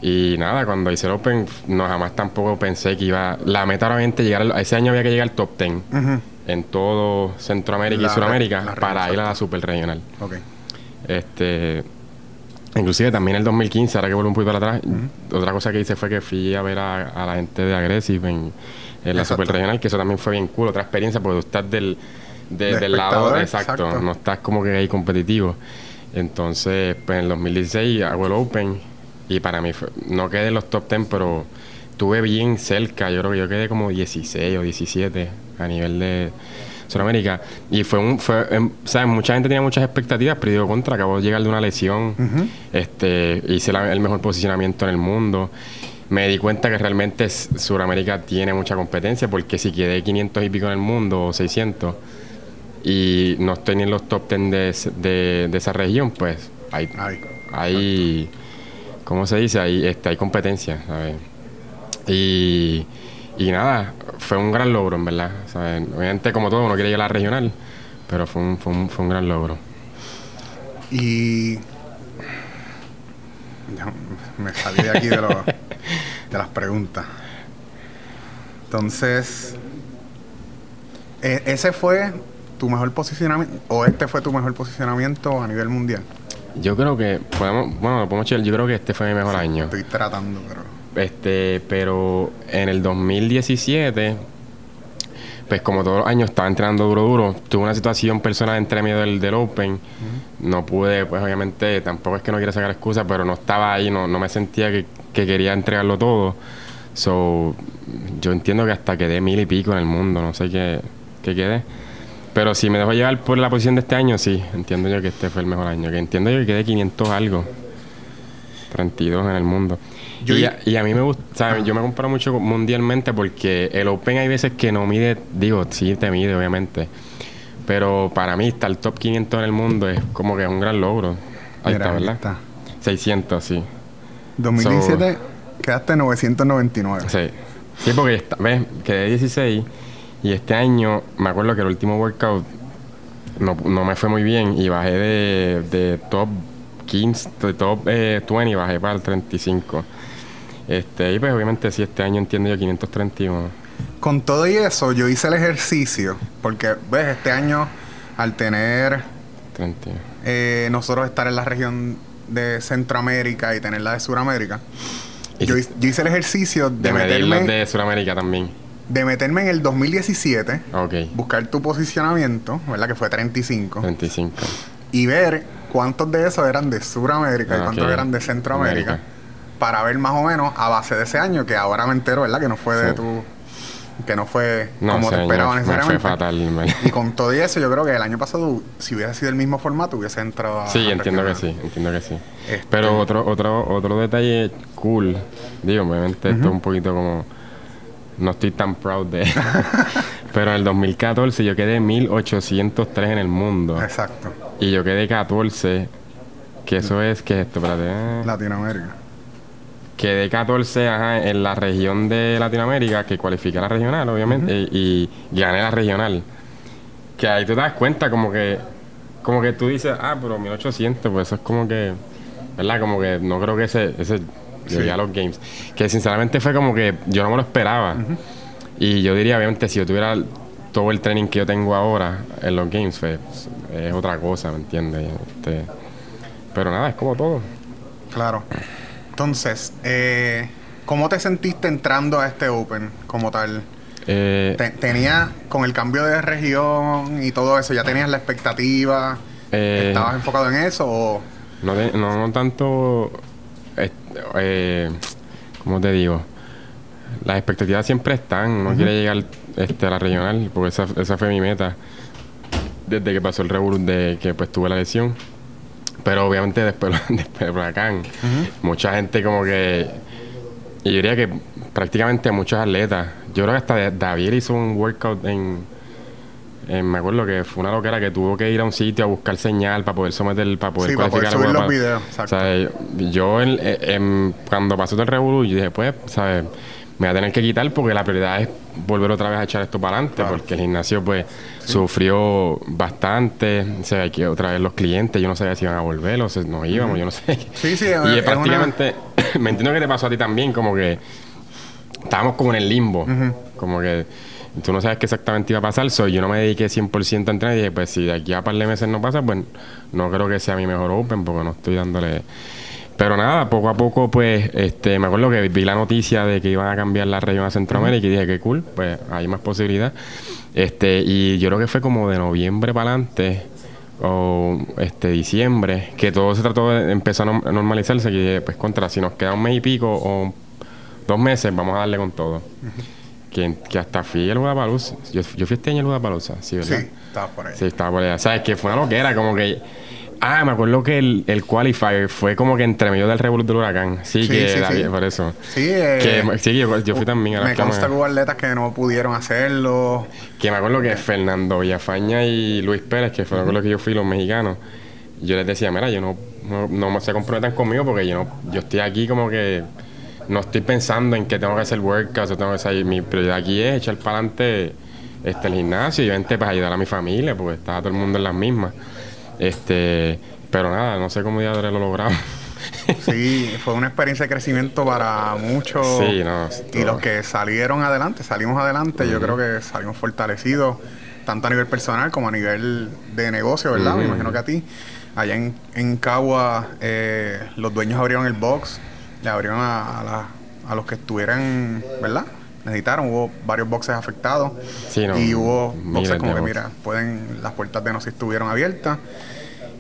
Y nada, cuando hice el Open, no, jamás tampoco pensé que iba, la meta era obviamente llegar, ese año había que llegar al top 10 en todo Centroamérica y Sudamérica para ir a la super regional. Okay. Inclusive también en el 2015, ahora que vuelvo un poquito para atrás, otra cosa que hice fue que fui a ver a la gente de Aggressive en la super regional, que eso también fue bien cool, otra experiencia, porque tú estás del lado exacto, no estás como que ahí competitivo. Entonces, pues en el 2016 hago el Open. Y para mí, no quedé en los top 10, pero estuve bien cerca. Yo creo que yo quedé como 16 o 17 a nivel de Sudamérica. Y ¿sabes? Mucha gente tenía muchas expectativas, pero digo, contra, acabo de llegar de una lesión. Hice el mejor posicionamiento en el mundo. Me di cuenta que realmente Sudamérica tiene mucha competencia, porque si quedé 500 y pico en el mundo, o 600, y no estoy ni en los top 10 de esa región, pues hay ¿cómo se dice? Hay competencia, ¿sabes? Y nada, fue un gran logro, en verdad. ¿Sabes? Obviamente, como todo, uno quiere llegar a la regional, pero fue un gran logro. Y me salí de aquí de las preguntas. Entonces, ¿ese fue tu mejor posicionamiento? ¿O este fue tu mejor posicionamiento a nivel mundial? Yo creo que yo creo que este fue mi mejor año. Estoy tratando, pero... pero en el 2017, pues como todos los años estaba entrenando duro. Tuve una situación personal entre medio del Open. No pude, pues obviamente, tampoco es que no quiera sacar excusas, pero no estaba ahí, no me sentía que quería entregarlo todo. So, yo entiendo que hasta quedé 1000 y pico en el mundo, no sé qué quedé. Pero si me dejo llevar por la posición de este año, sí. Entiendo yo que este fue el mejor año. Que entiendo yo que quedé 500 algo. 32 en el mundo. Y a mí me gusta... ¿sabes? Yo me comparo mucho mundialmente porque el Open hay veces que no mide... Digo, sí te mide, obviamente. Pero para mí estar top 500 en el mundo es como que es un gran logro. Ahí está, ¿verdad? Está. 600, sí. 2017 quedaste 999. Sí. Sí, porque ves, quedé 16... Y este año, me acuerdo que el último workout no me fue muy bien y bajé de top 15, de top 20, bajé para el 35. Y pues obviamente sí, este año entiendo yo 531. Con todo y eso, yo hice el ejercicio, porque ves, este año al tener... nosotros estar en la región de Centroamérica y tener la de Sudamérica, yo hice el ejercicio de meterme... de Sudamérica también. De meterme en el 2017, buscar tu posicionamiento, ¿verdad? Que fue 35. 35. Y ver cuántos de esos eran de Sudamérica y cuántos eran de Centroamérica. Para ver más o menos a base de ese año, que ahora me entero, ¿verdad? Que no fue de tu... Que no fue como te esperaba necesariamente. No, fue fatal. Y con todo eso, yo creo que el año pasado, si hubiese sido el mismo formato, hubiese entrado a... Sí, entiendo que sí. Pero otro detalle cool. Digo, obviamente esto es un poquito como... No estoy tan proud de eso. Pero en el 2014 yo quedé 1803 en el mundo. Exacto. Y yo quedé 14. Que eso es... ¿Qué es esto? Espérate. Latinoamérica. Quedé 14 en la región de Latinoamérica, que cualifica la regional, obviamente. Y gané la regional. Que ahí tú te das cuenta como que... Como que tú dices, pero 1800, pues eso es como que... ¿Verdad? Como que no creo que ese... Yo ya los games. Que sinceramente fue como que yo no me lo esperaba. Y yo diría, obviamente, si yo tuviera todo el training que yo tengo ahora en los Games, pues, es otra cosa, ¿me entiendes? Pero nada, es como todo. Claro. Entonces, ¿cómo te sentiste entrando a este Open como tal? ¿Tenías, con el cambio de región y todo eso, ya tenías la expectativa? ¿Estabas enfocado en eso o...? No tanto... ¿cómo te digo? Las expectativas siempre están. Uno quiere llegar a la regional, porque esa fue mi meta desde que pasó el revolú, de que pues tuve la lesión. Pero obviamente después del huracán, mucha gente como que... Y yo diría que prácticamente muchos atletas... Yo creo que hasta David hizo un workout en... Me acuerdo que fue una loquera que tuvo que ir a un sitio a buscar señal para poder someter... Para poder, sí, para poder subir los videos. Exacto. O sea, yo cuando pasó todo el revolú, yo dije, pues, ¿sabes? Me voy a tener que quitar porque la prioridad es volver otra vez a echar esto para adelante. Claro. Porque el gimnasio, pues, sí, sufrió bastante. O sea, que otra vez los clientes, yo no sabía si iban a volver o si no íbamos, yo no sé. Sí, sí. Y prácticamente, una... me entiendo que te pasó a ti también, como que estábamos como en el limbo. Como que tú no sabes qué exactamente iba a pasar. Yo no me dediqué 100% a entrenar y dije, pues, si de aquí a par de meses no pasa, pues, no creo que sea mi mejor Open porque no estoy dándole... Pero nada, poco a poco, pues, me acuerdo que vi la noticia de que iban a cambiar la región a Centroamérica y dije, qué cool, pues, hay más posibilidad. Y yo creo que fue como de noviembre para adelante o diciembre, que todo se trató de empezar a normalizarse, que dije, pues, contra, si nos queda un mes y pico o 2 meses, vamos a darle con todo. Que hasta fui a Lollapalooza. Yo fui este año a Lollapalooza, ¿sí, verdad? Sí, estaba por ahí. Sí, estaba por allá. O sea, es que fue una loquera, como que... Ah, me acuerdo que el qualifier fue como que entre medio del revolú del huracán. Sí, por eso. Sí, yo fui también a la cámara. Me consta que hubo atletas que no pudieron hacerlo. Que me acuerdo que Fernando Villafaña y Luis Pérez, que fue lo que yo fui, los mexicanos, yo les decía, mira, yo no se comprometan conmigo porque yo estoy aquí como que no estoy pensando en que tengo que hacer workouts, mi prioridad aquí es echar para adelante el gimnasio y vente para ayudar a mi familia, porque estaba todo el mundo en las mismas. Pero nada, no sé cómo ya lo logramos. Sí, fue una experiencia de crecimiento para muchos. Sí, no. Y los que salimos adelante, yo creo que salimos fortalecidos, tanto a nivel personal como a nivel de negocio, ¿verdad? Me imagino que a ti. Allá en Cagua, los dueños abrieron el box, le abrieron a los que estuvieran, ¿verdad? Necesitaron, hubo varios boxes afectados. Sí, no, y hubo boxes como que, mira, las puertas de Nosis estuvieron abiertas.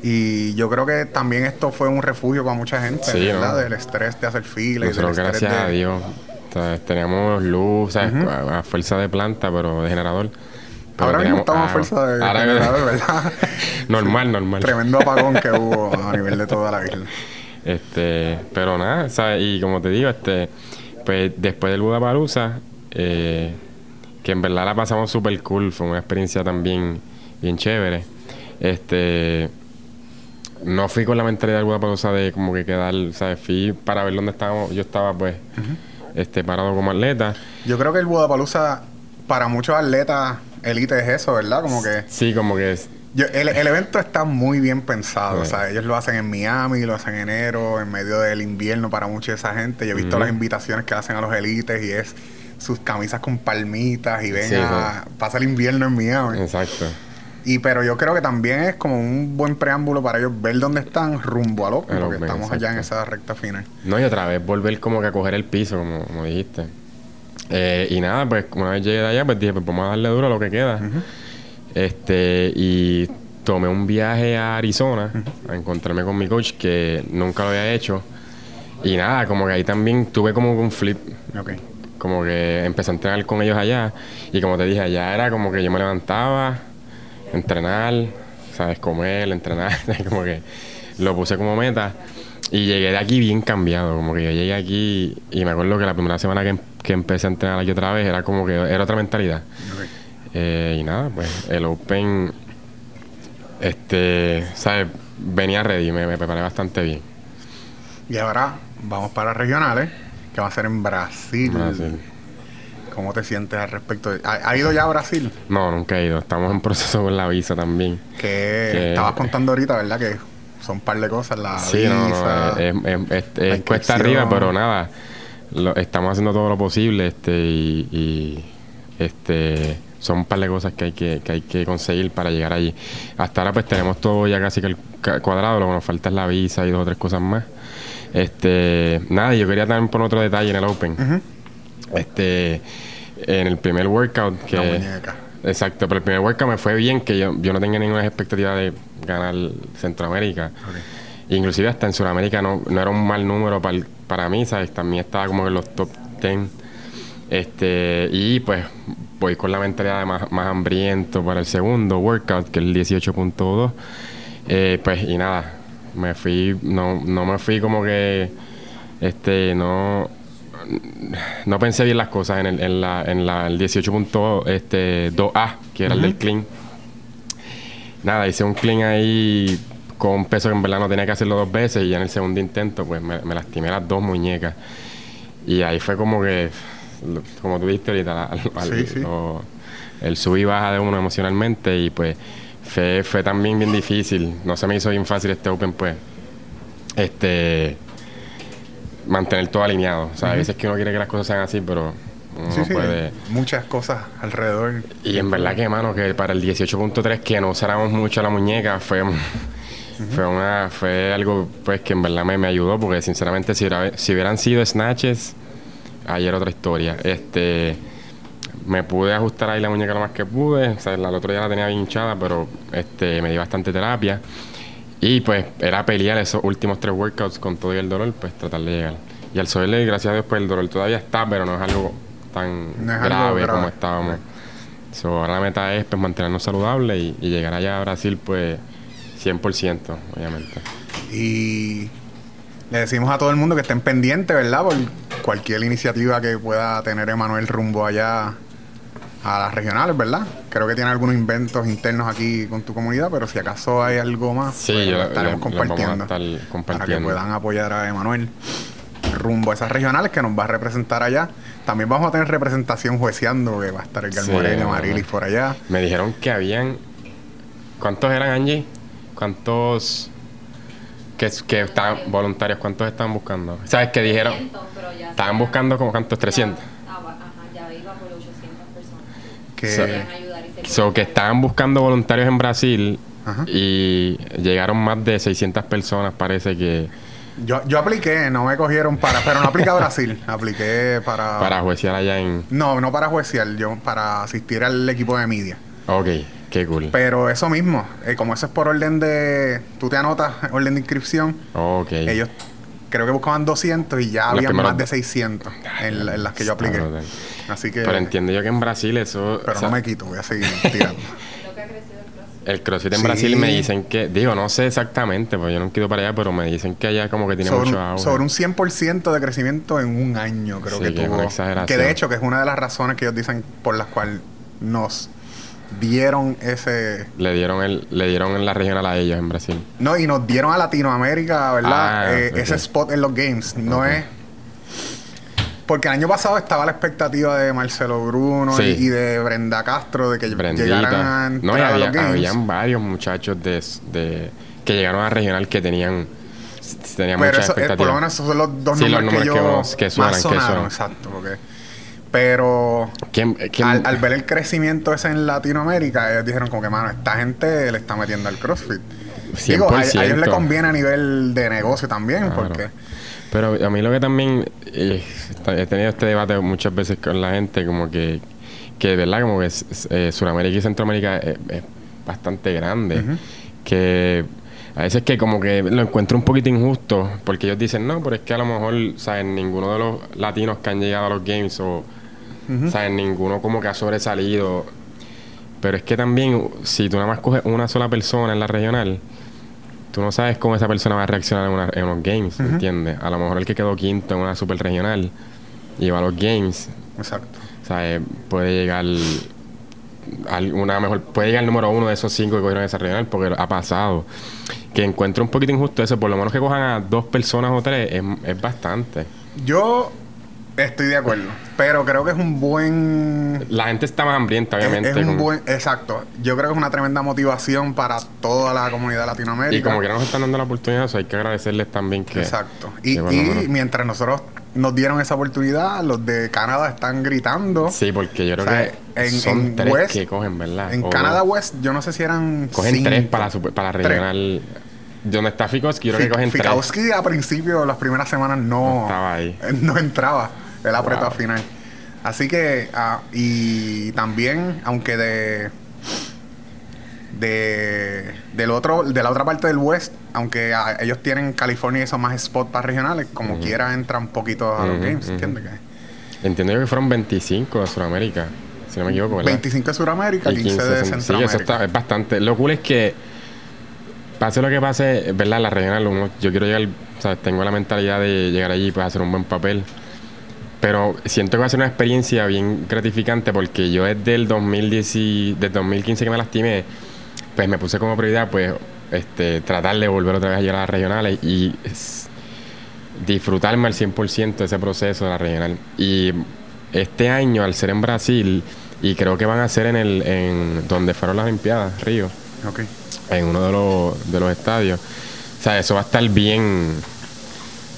Y yo creo que también esto fue un refugio para mucha gente, sí, ¿verdad? No. Del estrés de hacer fila y del estrés gracias a Dios. ¿Sabes? Teníamos luz, ¿sabes? A fuerza de planta, pero de generador. Pero ahora mismo estamos a fuerza de generador, ¿verdad? normal. Tremendo apagón que hubo a nivel de toda la isla. Pero nada, ¿sabes? Y como te digo, pues después del Lollapalooza, que en verdad la pasamos súper cool, fue una experiencia también bien chévere. No fui con la mentalidad de Lollapalooza de como que quedar, ¿sabes? Fui para ver dónde estábamos, yo estaba pues parado como atleta. Yo creo que el Lollapalooza para muchos atletas élite es eso, ¿verdad? Como que... Sí, como que... El evento está muy bien pensado, sí. O sea, ellos lo hacen en Miami, lo hacen en enero, en medio del invierno para mucha de esa gente. Yo he visto las invitaciones que hacen a los elites y es... sus camisas con palmitas y ven pasa el invierno en Miami. Exacto. Pero yo creo que también es como un buen preámbulo para ellos ver dónde están rumbo al Open, porque estamos allá en esa recta final. No, y otra vez volver como que a coger el piso, como dijiste. Y nada, pues una vez llegué de allá, pues dije, pues vamos a darle duro a lo que queda. Y tomé un viaje a Arizona a encontrarme con mi coach, que nunca lo había hecho. Y nada, como que ahí también tuve como un flip. Como que empecé a entrenar con ellos allá. Y como te dije, allá era como que yo me levantaba, entrenar, ¿sabes? Comer, entrenar. Como que lo puse como meta. Y llegué de aquí bien cambiado. Como que yo llegué aquí y me acuerdo que la primera semana que empecé a entrenar aquí otra vez era como que era otra mentalidad. Y nada, pues el Open, ¿sabes? Venía ready, me preparé bastante bien. Y ahora vamos para regionales. Que va a ser en Brasil. ¿Cómo te sientes al respecto? ¿Ha ido ya a Brasil? No, nunca he ido. Estamos en proceso con la visa también. Que estabas contando ahorita, ¿verdad? Que son un par de cosas. La visa. Es cuesta arriba, pero nada. Estamos haciendo todo lo posible. Son un par de cosas que hay que conseguir para llegar allí. Hasta ahora pues tenemos todo ya casi que el cuadrado, lo que nos falta es la visa y dos o tres cosas más. Nada, yo quería también poner otro detalle en el Open. Uh-huh. En el primer workout que... Exacto, pero el primer workout me fue bien, que yo no tenía ninguna expectativa de ganar Centroamérica. Okay. Inclusive hasta en Sudamérica no era un mal número para mí, ¿sabes? También estaba como en los top 10. Y pues voy con la mentalidad de más hambriento para el segundo workout, que es el 18.2. Pues y nada, me fui, no me fui como que, no pensé bien las cosas en el 18.2A, que era el del clean. Nada, hice un clean ahí con un peso que en verdad no tenía que hacerlo dos veces, y ya en el segundo intento pues me lastimé las dos muñecas. Y ahí fue como que, como tú viste ahorita, el sub y baja de uno emocionalmente, y pues fue también bien difícil. No se me hizo bien fácil este Open, pues, mantener todo alineado. O sea, a veces que uno quiere que las cosas sean así, pero uno puede... Muchas cosas alrededor. Y en verdad que, mano, que para el 18.3, que no usáramos mucho la muñeca, fue algo pues que en verdad me ayudó, porque sinceramente si hubieran sido snatches, ayer otra historia. Me pude ajustar ahí la muñeca lo más que pude. O sea, el otro día la tenía bien hinchada, pero me di bastante terapia. Y pues era pelear esos últimos tres workouts con todo y el dolor, pues tratar de llegar. Y al sol, gracias a Dios, pues el dolor todavía está, pero no es algo tan grave como estábamos. Ahora la meta es pues mantenernos saludables y llegar allá a Brasil pues 100%, obviamente. Y le decimos a todo el mundo que estén pendientes, ¿verdad? Por cualquier iniciativa que pueda tener Emmanuel rumbo allá a las regionales, ¿verdad? Creo que tiene algunos inventos internos aquí con tu comunidad, pero si acaso hay algo más, sí, pues lo estaremos compartiendo, para que puedan apoyar a Emmanuel rumbo a esas regionales que nos va a representar allá. También vamos a tener representación jueceando, que va a estar el Galmoreno, Marilis por allá. Me dijeron que habían... ¿Cuántos eran, Angie? ¿Cuántos que estaban voluntarios? ¿Cuántos estaban buscando? ¿Sabes qué dijeron? 300, estaban buscando como cuántos, 300. Que estaban buscando voluntarios en Brasil. Ajá. Y llegaron más de 600 personas, parece que... Yo apliqué, no me cogieron para... Pero no apliqué a Brasil, apliqué para... Para juecear allá en... No para juecear, yo para asistir al equipo de media. Ok, qué cool. Pero eso mismo, como eso es por orden de... Tú te anotas, orden de inscripción. Ok. Ellos creo que buscaban 200 y ya habían más de 600 en las que yo apliqué. Así que... Pero entiendo yo que en Brasil eso... Pero no me quito, voy a seguir tirando. El CrossFit en Brasil me dicen que... Digo, no sé exactamente, porque yo no quiero para allá, pero me dicen que allá como que tiene mucho agua. Sobre un 100% de crecimiento en un año, creo que tuvo. Es una exageración. Que de hecho, que es una de las razones que ellos dicen por las cuales nos... dieron ese... Le dieron la regional a ellos en Brasil. No, y nos dieron a Latinoamérica, ¿verdad? Ese spot en los games. No es... Porque el año pasado estaba la expectativa de Marcelo Bruno y de Brenda Castro de que llegaran a los games. Habían varios muchachos que llegaron a la regional que tenían mucha expectativa. Por lo menos esos son los dos números que sonaron. Exacto, porque... Pero al ver el crecimiento ese en Latinoamérica, ellos dijeron como que, mano, esta gente le está metiendo al CrossFit. 100%. Digo, a ellos le conviene a nivel de negocio también, porque... Pero a mí lo que también... he tenido este debate muchas veces con la gente, como que ¿verdad? Como que Sudamérica y Centroamérica es bastante grande. Uh-huh. Que a veces que como que lo encuentro un poquito injusto, porque ellos dicen, no, pero es que a lo mejor, ¿sabes? Ninguno de los latinos que han llegado a los games o... Uh-huh. ¿Sabes? Ninguno como que ha sobresalido. Pero es que también, si tú nada más coges una sola persona en la regional, tú no sabes cómo esa persona va a reaccionar en unos games, uh-huh. ¿Entiendes? A lo mejor el que quedó quinto en una super regional y va a los games. Exacto. ¿Sabes? Puede llegar puede llegar el número uno de esos 5 que cogieron esa regional, porque ha pasado. Que encuentro un poquito injusto eso. Por lo menos que cojan a 2 personas o 3 es bastante. Yo... Estoy de acuerdo. Pero creo que es un buen... La gente está más hambrienta, obviamente. Es un buen... Exacto. Yo creo que es una tremenda motivación para toda la comunidad latinoamérica. Y como que nos están dando la oportunidad, o sea, hay que agradecerles también que... Exacto. Y, bueno, mientras nosotros nos dieron esa oportunidad, los de Canadá están gritando. Sí, porque yo creo que son tres West, que cogen, ¿verdad? En Canadá West, yo no sé si eran cogen cinco, tres para regional... Donde está Fikowski, creo que cogen tres. Fikowski a principio, las primeras semanas, no estaba ahí. No entraba. Él apretó al final. Así que... y también, aunque de la otra parte del West, aunque ellos tienen California y esos más spots para regionales, como quiera entran poquitos a los games. ¿Entiendes? Entiendo yo que fueron 25 de Sudamérica, si no me equivoco, ¿verdad? 25 de Sudamérica, 15 de Centroamérica. Sí, eso está, es bastante. Lo cool es que pase lo que pase, ¿verdad? La regional, yo quiero llegar, ¿sabes? Tengo la mentalidad de llegar allí y pues hacer un buen papel. Pero siento que va a ser una experiencia bien gratificante porque yo desde el 2015 que me lastimé, pues me puse como prioridad pues tratar de volver otra vez a llegar a las regionales y disfrutarme al 100% de ese proceso de la regional. Y este año, al ser en Brasil, y creo que van a ser en donde fueron las Olimpiadas, Río. Okay. En uno de los estadios. O sea, eso va a estar bien...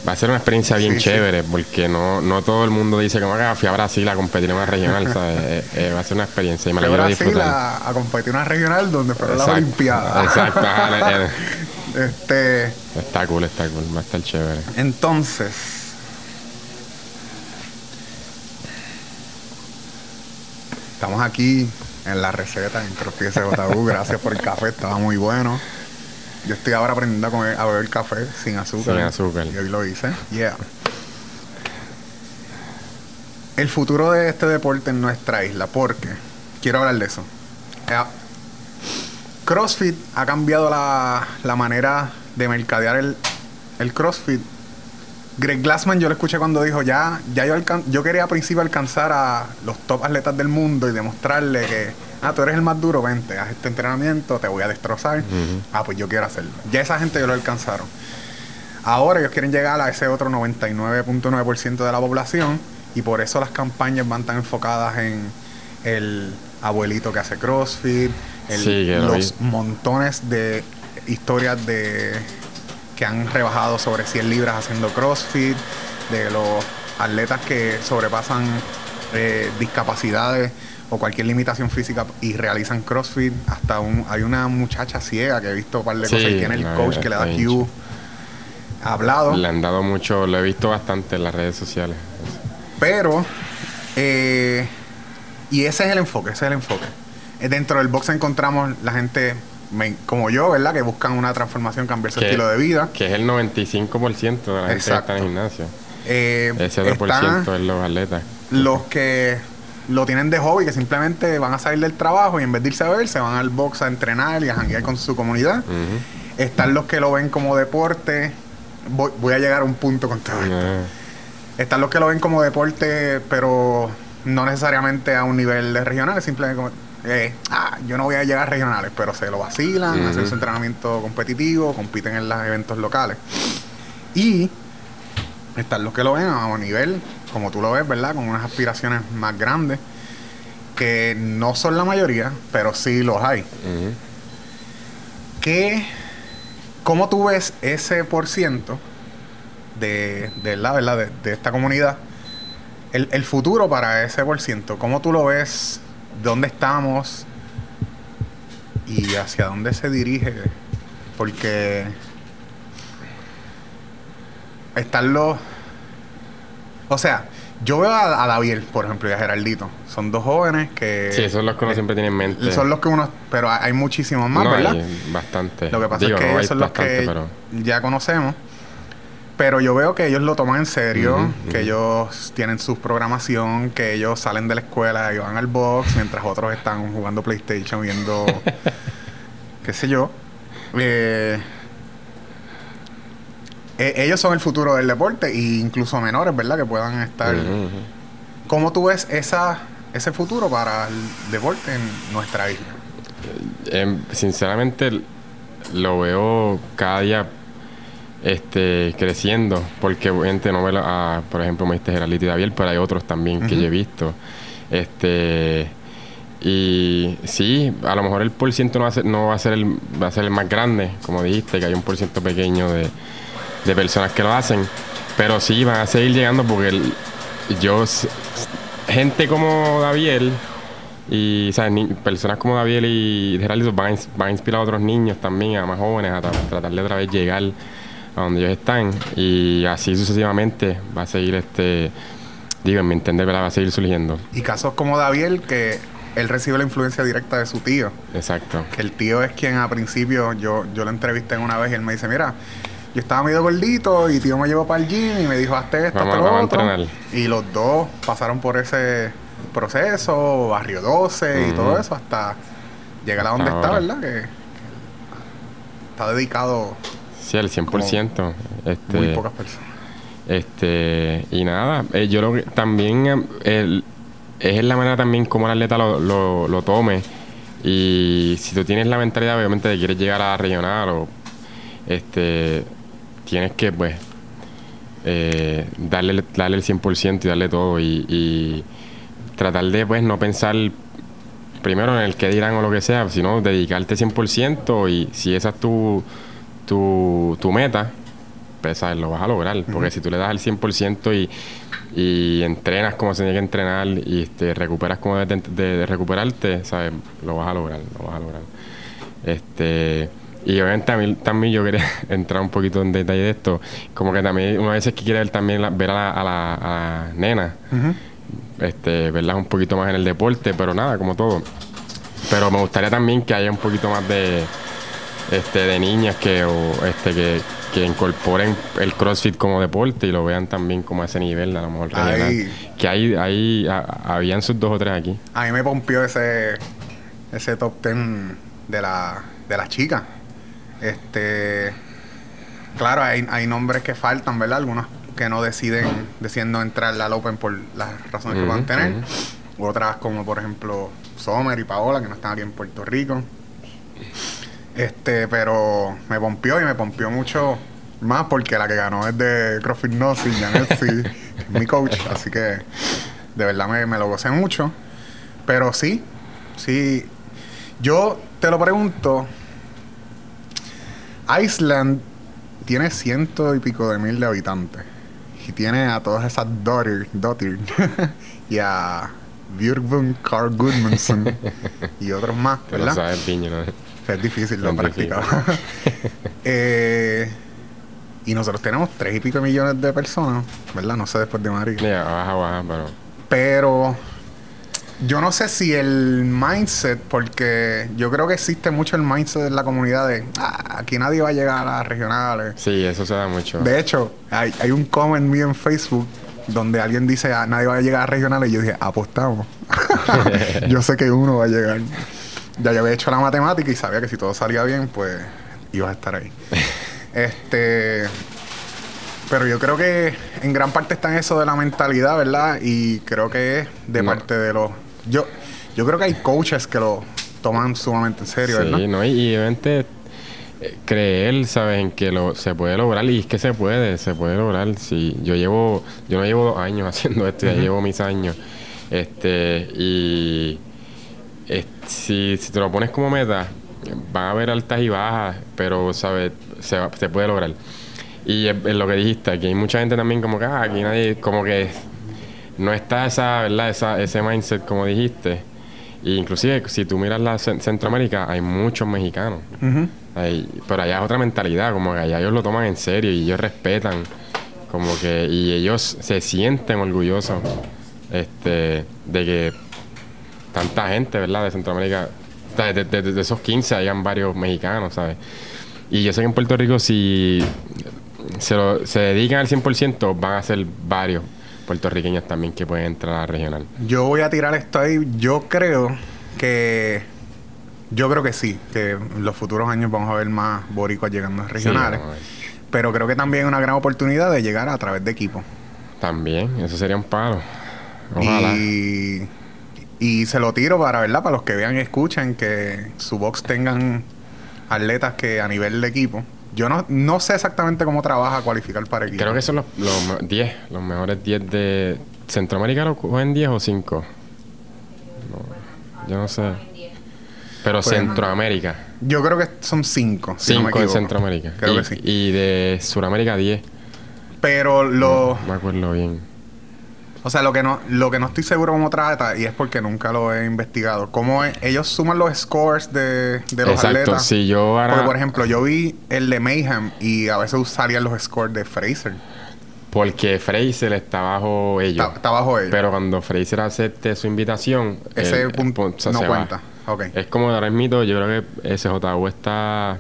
Va a ser una experiencia bien chévere, porque no todo el mundo dice que fui a Brasil a competir en una regional, ¿sabes? Va a ser una experiencia y me la quiero disfrutar. A competir en una regional donde fueron las Olimpiadas. Exacto. Está cool, va a estar chévere. Entonces... Estamos aquí... En la receta, en CrossFit SJU. Gracias por el café, estaba muy bueno. Yo estoy ahora aprendiendo a beber café sin azúcar. Sin azúcar. Y hoy lo hice. Yeah. El futuro de este deporte en nuestra isla, porque quiero hablar de eso. CrossFit ha cambiado la manera de mercadear el CrossFit. Greg Glassman, yo lo escuché cuando dijo, yo quería al principio alcanzar a los top atletas del mundo y demostrarle que, tú eres el más duro, vente, haz este entrenamiento, te voy a destrozar. Pues yo quiero hacerlo. Ya esa gente ya lo alcanzaron. Ahora ellos quieren llegar a ese otro 99.9% de la población y por eso las campañas van tan enfocadas en el abuelito que hace CrossFit, los montones de historias que han rebajado sobre 100 libras haciendo CrossFit, de los atletas que sobrepasan discapacidades o cualquier limitación física y realizan CrossFit. Hasta hay una muchacha ciega que he visto un par de cosas y tiene el coach que le da Q. Ha hablado. Le han dado mucho, lo he visto bastante en las redes sociales. Pero, y ese es el enfoque, ese es el enfoque. Dentro del box encontramos la gente... como yo, ¿verdad? Que buscan una transformación, cambiar su estilo de vida. Que es el 95% de la gente que está en el gimnasio. Ese otro por ciento es los atletas. Los que lo tienen de hobby, que simplemente van a salir del trabajo y en vez de irse a ver, se van al box a entrenar y a janguear con su comunidad. Están los que lo ven como deporte. Voy a llegar a un punto con todo esto. Están los que lo ven como deporte, pero no necesariamente a un nivel regional, simplemente como... yo no voy a llegar a regionales, pero se lo vacilan, hacen su entrenamiento competitivo, compiten en los eventos locales. Y están los que lo ven a un nivel, como tú lo ves, ¿verdad? Con unas aspiraciones más grandes, que no son la mayoría, pero sí los hay. ¿Cómo tú ves ese por ciento de esta comunidad? El futuro para ese por ciento, ¿cómo tú lo ves? ¿Dónde estamos y hacia dónde se dirige? Porque están los... O sea, yo veo a David, por ejemplo, y a Geraldito. Son dos jóvenes que... Sí, son los que uno siempre tiene en mente. Son los que uno... Pero hay muchísimos más, no, ¿verdad? Hay bastante. Lo que pasa es que ellos son los que ya conocemos. Pero yo veo que ellos lo toman en serio, que ellos tienen su programación, que ellos salen de la escuela y van al box, mientras otros están jugando PlayStation, viendo qué sé yo. Ellos son el futuro del deporte, e incluso menores, ¿verdad? Que puedan estar... ¿Cómo tú ves ese futuro para el deporte en nuestra isla? Sinceramente, lo veo cada día... creciendo, porque gente no ve a, por ejemplo, me diste Geraldito y David, pero hay otros también que yo he visto. Y sí, a lo mejor el porciento no va a ser, va a ser el más grande, como dijiste, que hay un porciento pequeño de personas que lo hacen, pero sí van a seguir llegando, porque gente como David y personas como David y Geraldito van a inspirar a otros niños también, a más jóvenes, a tratar de otra vez llegar a donde ellos están, y así sucesivamente va a seguir, digo, en mi entender, ¿verdad?, va a seguir surgiendo. Y casos como David, que él recibe la influencia directa de su tío. Exacto. Que el tío es quien, a principio, yo lo entrevisté una vez y él me dice, mira, yo estaba medio gordito y tío me llevó para el gym y me dijo, hazte esto, hazte lo otro. Y los dos pasaron por ese proceso, barrio 12 y todo eso, hasta llegar a donde está, ¿verdad? Que está dedicado... Sí, al 100%. Muy pocas personas. Y nada, yo creo que también es la manera también como el atleta lo tome. Y si tú tienes la mentalidad, obviamente, de que quieres llegar a regional o tienes que, pues, darle el 100% y darle todo. Y tratar de, pues, no pensar primero en el que dirán o lo que sea, sino dedicarte 100%, y si esa es tu meta, pues, ¿sabes?, lo vas a lograr. Porque si tú le das el 100% y entrenas como se tiene que entrenar y recuperas como debes de recuperarte, ¿sabes?, lo vas a lograr, lo vas a lograr. Y obviamente también yo quería entrar un poquito en detalle de esto. Como que también una vez es que quiere también ver a la nena, verlas un poquito más en el deporte, pero nada, como todo. Pero me gustaría también que haya un poquito más de niñas que incorporen el CrossFit como deporte y lo vean también como a ese nivel, a lo mejor que ahí habían sus 2 o 3 aquí. A mí me pompió ese top 10 de las chicas. Claro, hay nombres que faltan, ¿verdad? Algunos que no deciden no entrar al Open por las razones que puedan tener, otras como por ejemplo Sommer y Paola, que no están aquí en Puerto Rico. Pero me pompió mucho más porque la que ganó es de CrossFit Nossi, Janetsi, es mi coach, así que de verdad me lo gocé mucho. Pero sí, yo te lo pregunto, Iceland tiene 100 y pico de mil de habitantes y tiene a todas esas Dottir y a Björkvin Carl Goodmanson y otros más, ¿verdad? Lo sabes, piño, ¿no? Es difícil, lo practicaba. Y nosotros tenemos 3 y pico millones de personas, ¿verdad? No sé después de Madrid. Yeah, baja, pero yo no sé si el mindset, porque yo creo que existe mucho el mindset en la comunidad de aquí nadie va a llegar a las regionales. Sí, eso se da mucho. De hecho, hay un comment mío en Facebook donde alguien dice, nadie va a llegar a regionales, y yo dije, apostamos. Yo sé que uno va a llegar. Ya yo había hecho la matemática y sabía que si todo salía bien, pues ibas a estar ahí. Pero yo creo que en gran parte está en eso de la mentalidad, ¿verdad? Y creo que es de parte de los... Yo creo que hay coaches que lo toman sumamente en serio, ¿verdad? Sí, no, y obviamente creer, ¿sabes?, en que se puede lograr, y es que se puede lograr. Sí, yo no llevo 2 años haciendo esto, ya llevo mis años. Si te lo pones como meta, van a haber altas y bajas, pero, ¿sabes?, se puede lograr. Y es lo que dijiste, que hay mucha gente también como que, aquí nadie, como que no está esa, ¿verdad?, ese mindset, como dijiste. Y inclusive, si tú miras la Centroamérica, hay muchos mexicanos. Pero allá es otra mentalidad, como que allá ellos lo toman en serio y ellos respetan, como que, y ellos se sienten orgullosos, de que tanta gente, ¿verdad?, de Centroamérica, de esos 15 hayan varios mexicanos, ¿sabes? Y yo sé que en Puerto Rico, si se dedican al 100%, van a ser varios puertorriqueños también que pueden entrar a la regional. Yo voy a tirar esto ahí. Yo creo que sí, que en los futuros años vamos a ver más boricuas llegando a regionales. Sí, pero creo que también es una gran oportunidad de llegar a través de equipo. También, eso sería un palo. Ojalá. Y se lo tiro para, ¿verdad?, para los que vean y escuchen, que su box tengan atletas que a nivel de equipo Yo no sé exactamente cómo trabaja cualificar para equipo. Creo que son los 10, los mejores 10 de Centroamérica. ¿Lo juegan 10 o 5? No, yo no sé. Pero pues, Centroamérica. Yo creo que son 5. 5 de Centroamérica. Creo que sí. Y de Sudamérica 10. Pero lo... No me acuerdo bien. O sea, lo que no estoy seguro cómo trata, y es porque nunca lo he investigado, cómo ellos suman los scores de los atletas. Exacto. Sí, yo ahora... Porque, por ejemplo, yo vi el de Mayhem y a veces salían los scores de Fraser. Porque Fraser está bajo ellos. Está bajo ellos. Pero cuando Fraser acepte su invitación... Ese punto no cuenta. Okay. Es como ahora mismo, yo creo que SJU está...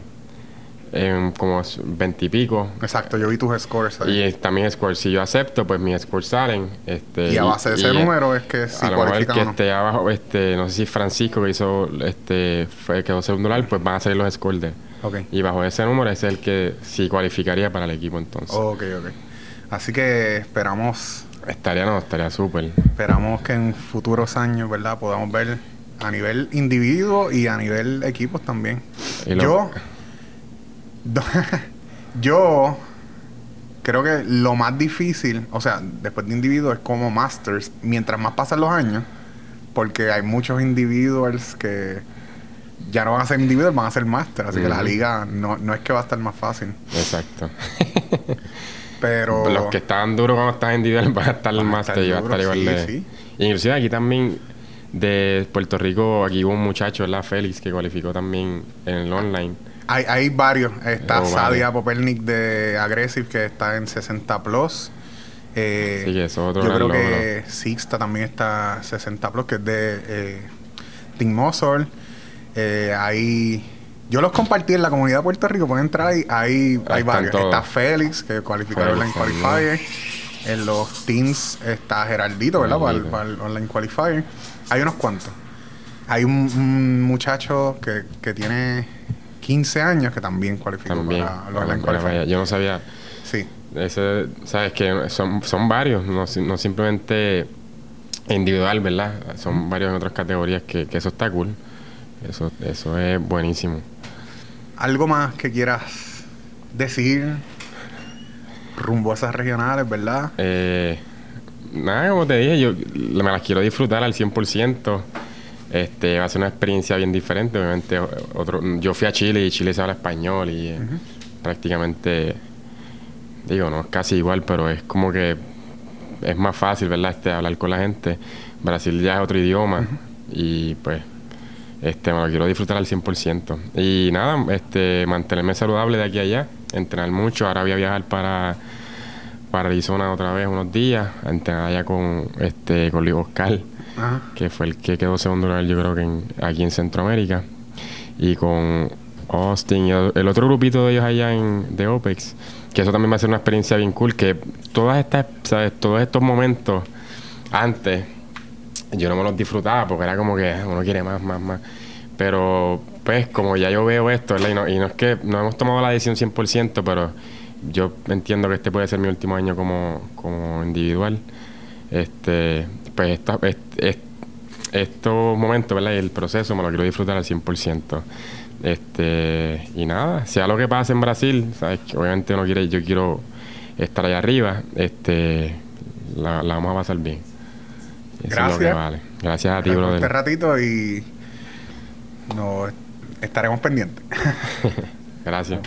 como 20 y pico. Exacto, yo vi tus scores ahí. Y también scores. Si yo acepto, pues mis scores salen. Y a base de ese número es que si cualifican o no. Esté abajo, no sé si Francisco que hizo, quedó segundo lugar, pues van a salir los scores de él. Okay. Y bajo ese número es el que si cualificaría para el equipo entonces. Ok, ok. Así que esperamos... Estaría súper. Esperamos que en futuros años, ¿verdad? Podamos ver a nivel individuo y a nivel equipos también. Yo creo que lo más difícil, o sea, después de individuos es como masters, mientras más pasan los años, porque hay muchos individuals que ya no van a ser individuals, van a ser masters, así que la liga no es que va a estar más fácil. Exacto. Pero los que están duros cuando están individuales van a estar el máster y va a estar igual de... Sí. Inclusive aquí también de Puerto Rico, aquí hubo un muchacho, ¿verdad? Félix, que cualificó también en el online. Hay varios. Está Sadia Popelnik de Aggressive, que está en 60 Plus. Sí, que eso otro yo creo que Sixta también está 60 Plus, que es de Team Mozart. Yo los compartí en la comunidad de Puerto Rico. Pueden entrar ahí. Hay varios. Todos. Está Félix, que cualificó el Online Qualifier. En los Teams está Geraldito, ¿verdad? Para el Online Qualifier. Hay unos cuantos. Hay un muchacho que tiene... 15 años que también cualificó para los Online Qualifier. Yo no sabía. Sí. Sabes que son varios, no simplemente individual, ¿verdad? Son varios en otras categorías que eso está cool. Eso es buenísimo. ¿Algo más que quieras decir rumbo a esas regionales, verdad? Nada, como te dije, yo me las quiero disfrutar al 100%. Va a ser una experiencia bien diferente. Obviamente, yo fui a Chile y Chile se habla español y prácticamente, digo, no es casi igual, pero es como que es más fácil, ¿verdad? Hablar con la gente. Brasil ya es otro idioma y pues me lo quiero disfrutar al 100%. Y nada, mantenerme saludable de aquí a allá, entrenar mucho. Ahora voy a viajar para Arizona otra vez unos días, a entrenar allá con Luis Oscar. Ajá. Que fue el que quedó segundo lugar, yo creo que aquí en Centroamérica, y con Austin y el otro grupito de ellos allá de OPEX, que eso también va a ser una experiencia bien cool, que todos estos momentos antes yo no me los disfrutaba porque era como que uno quiere más, pero pues como ya yo veo esto, ¿verdad? Y no es que no hemos tomado la decisión 100%, pero yo entiendo que este puede ser mi último año como individual. Pues estos momentos, ¿verdad? Y el proceso me lo quiero disfrutar al 100%. Y nada, sea lo que pase en Brasil, ¿sabes? Obviamente yo quiero estar allá arriba. La vamos a pasar bien. Eso gracias. Es lo que vale. Gracias a ti, brother. Este ratito y nos estaremos pendientes. Gracias.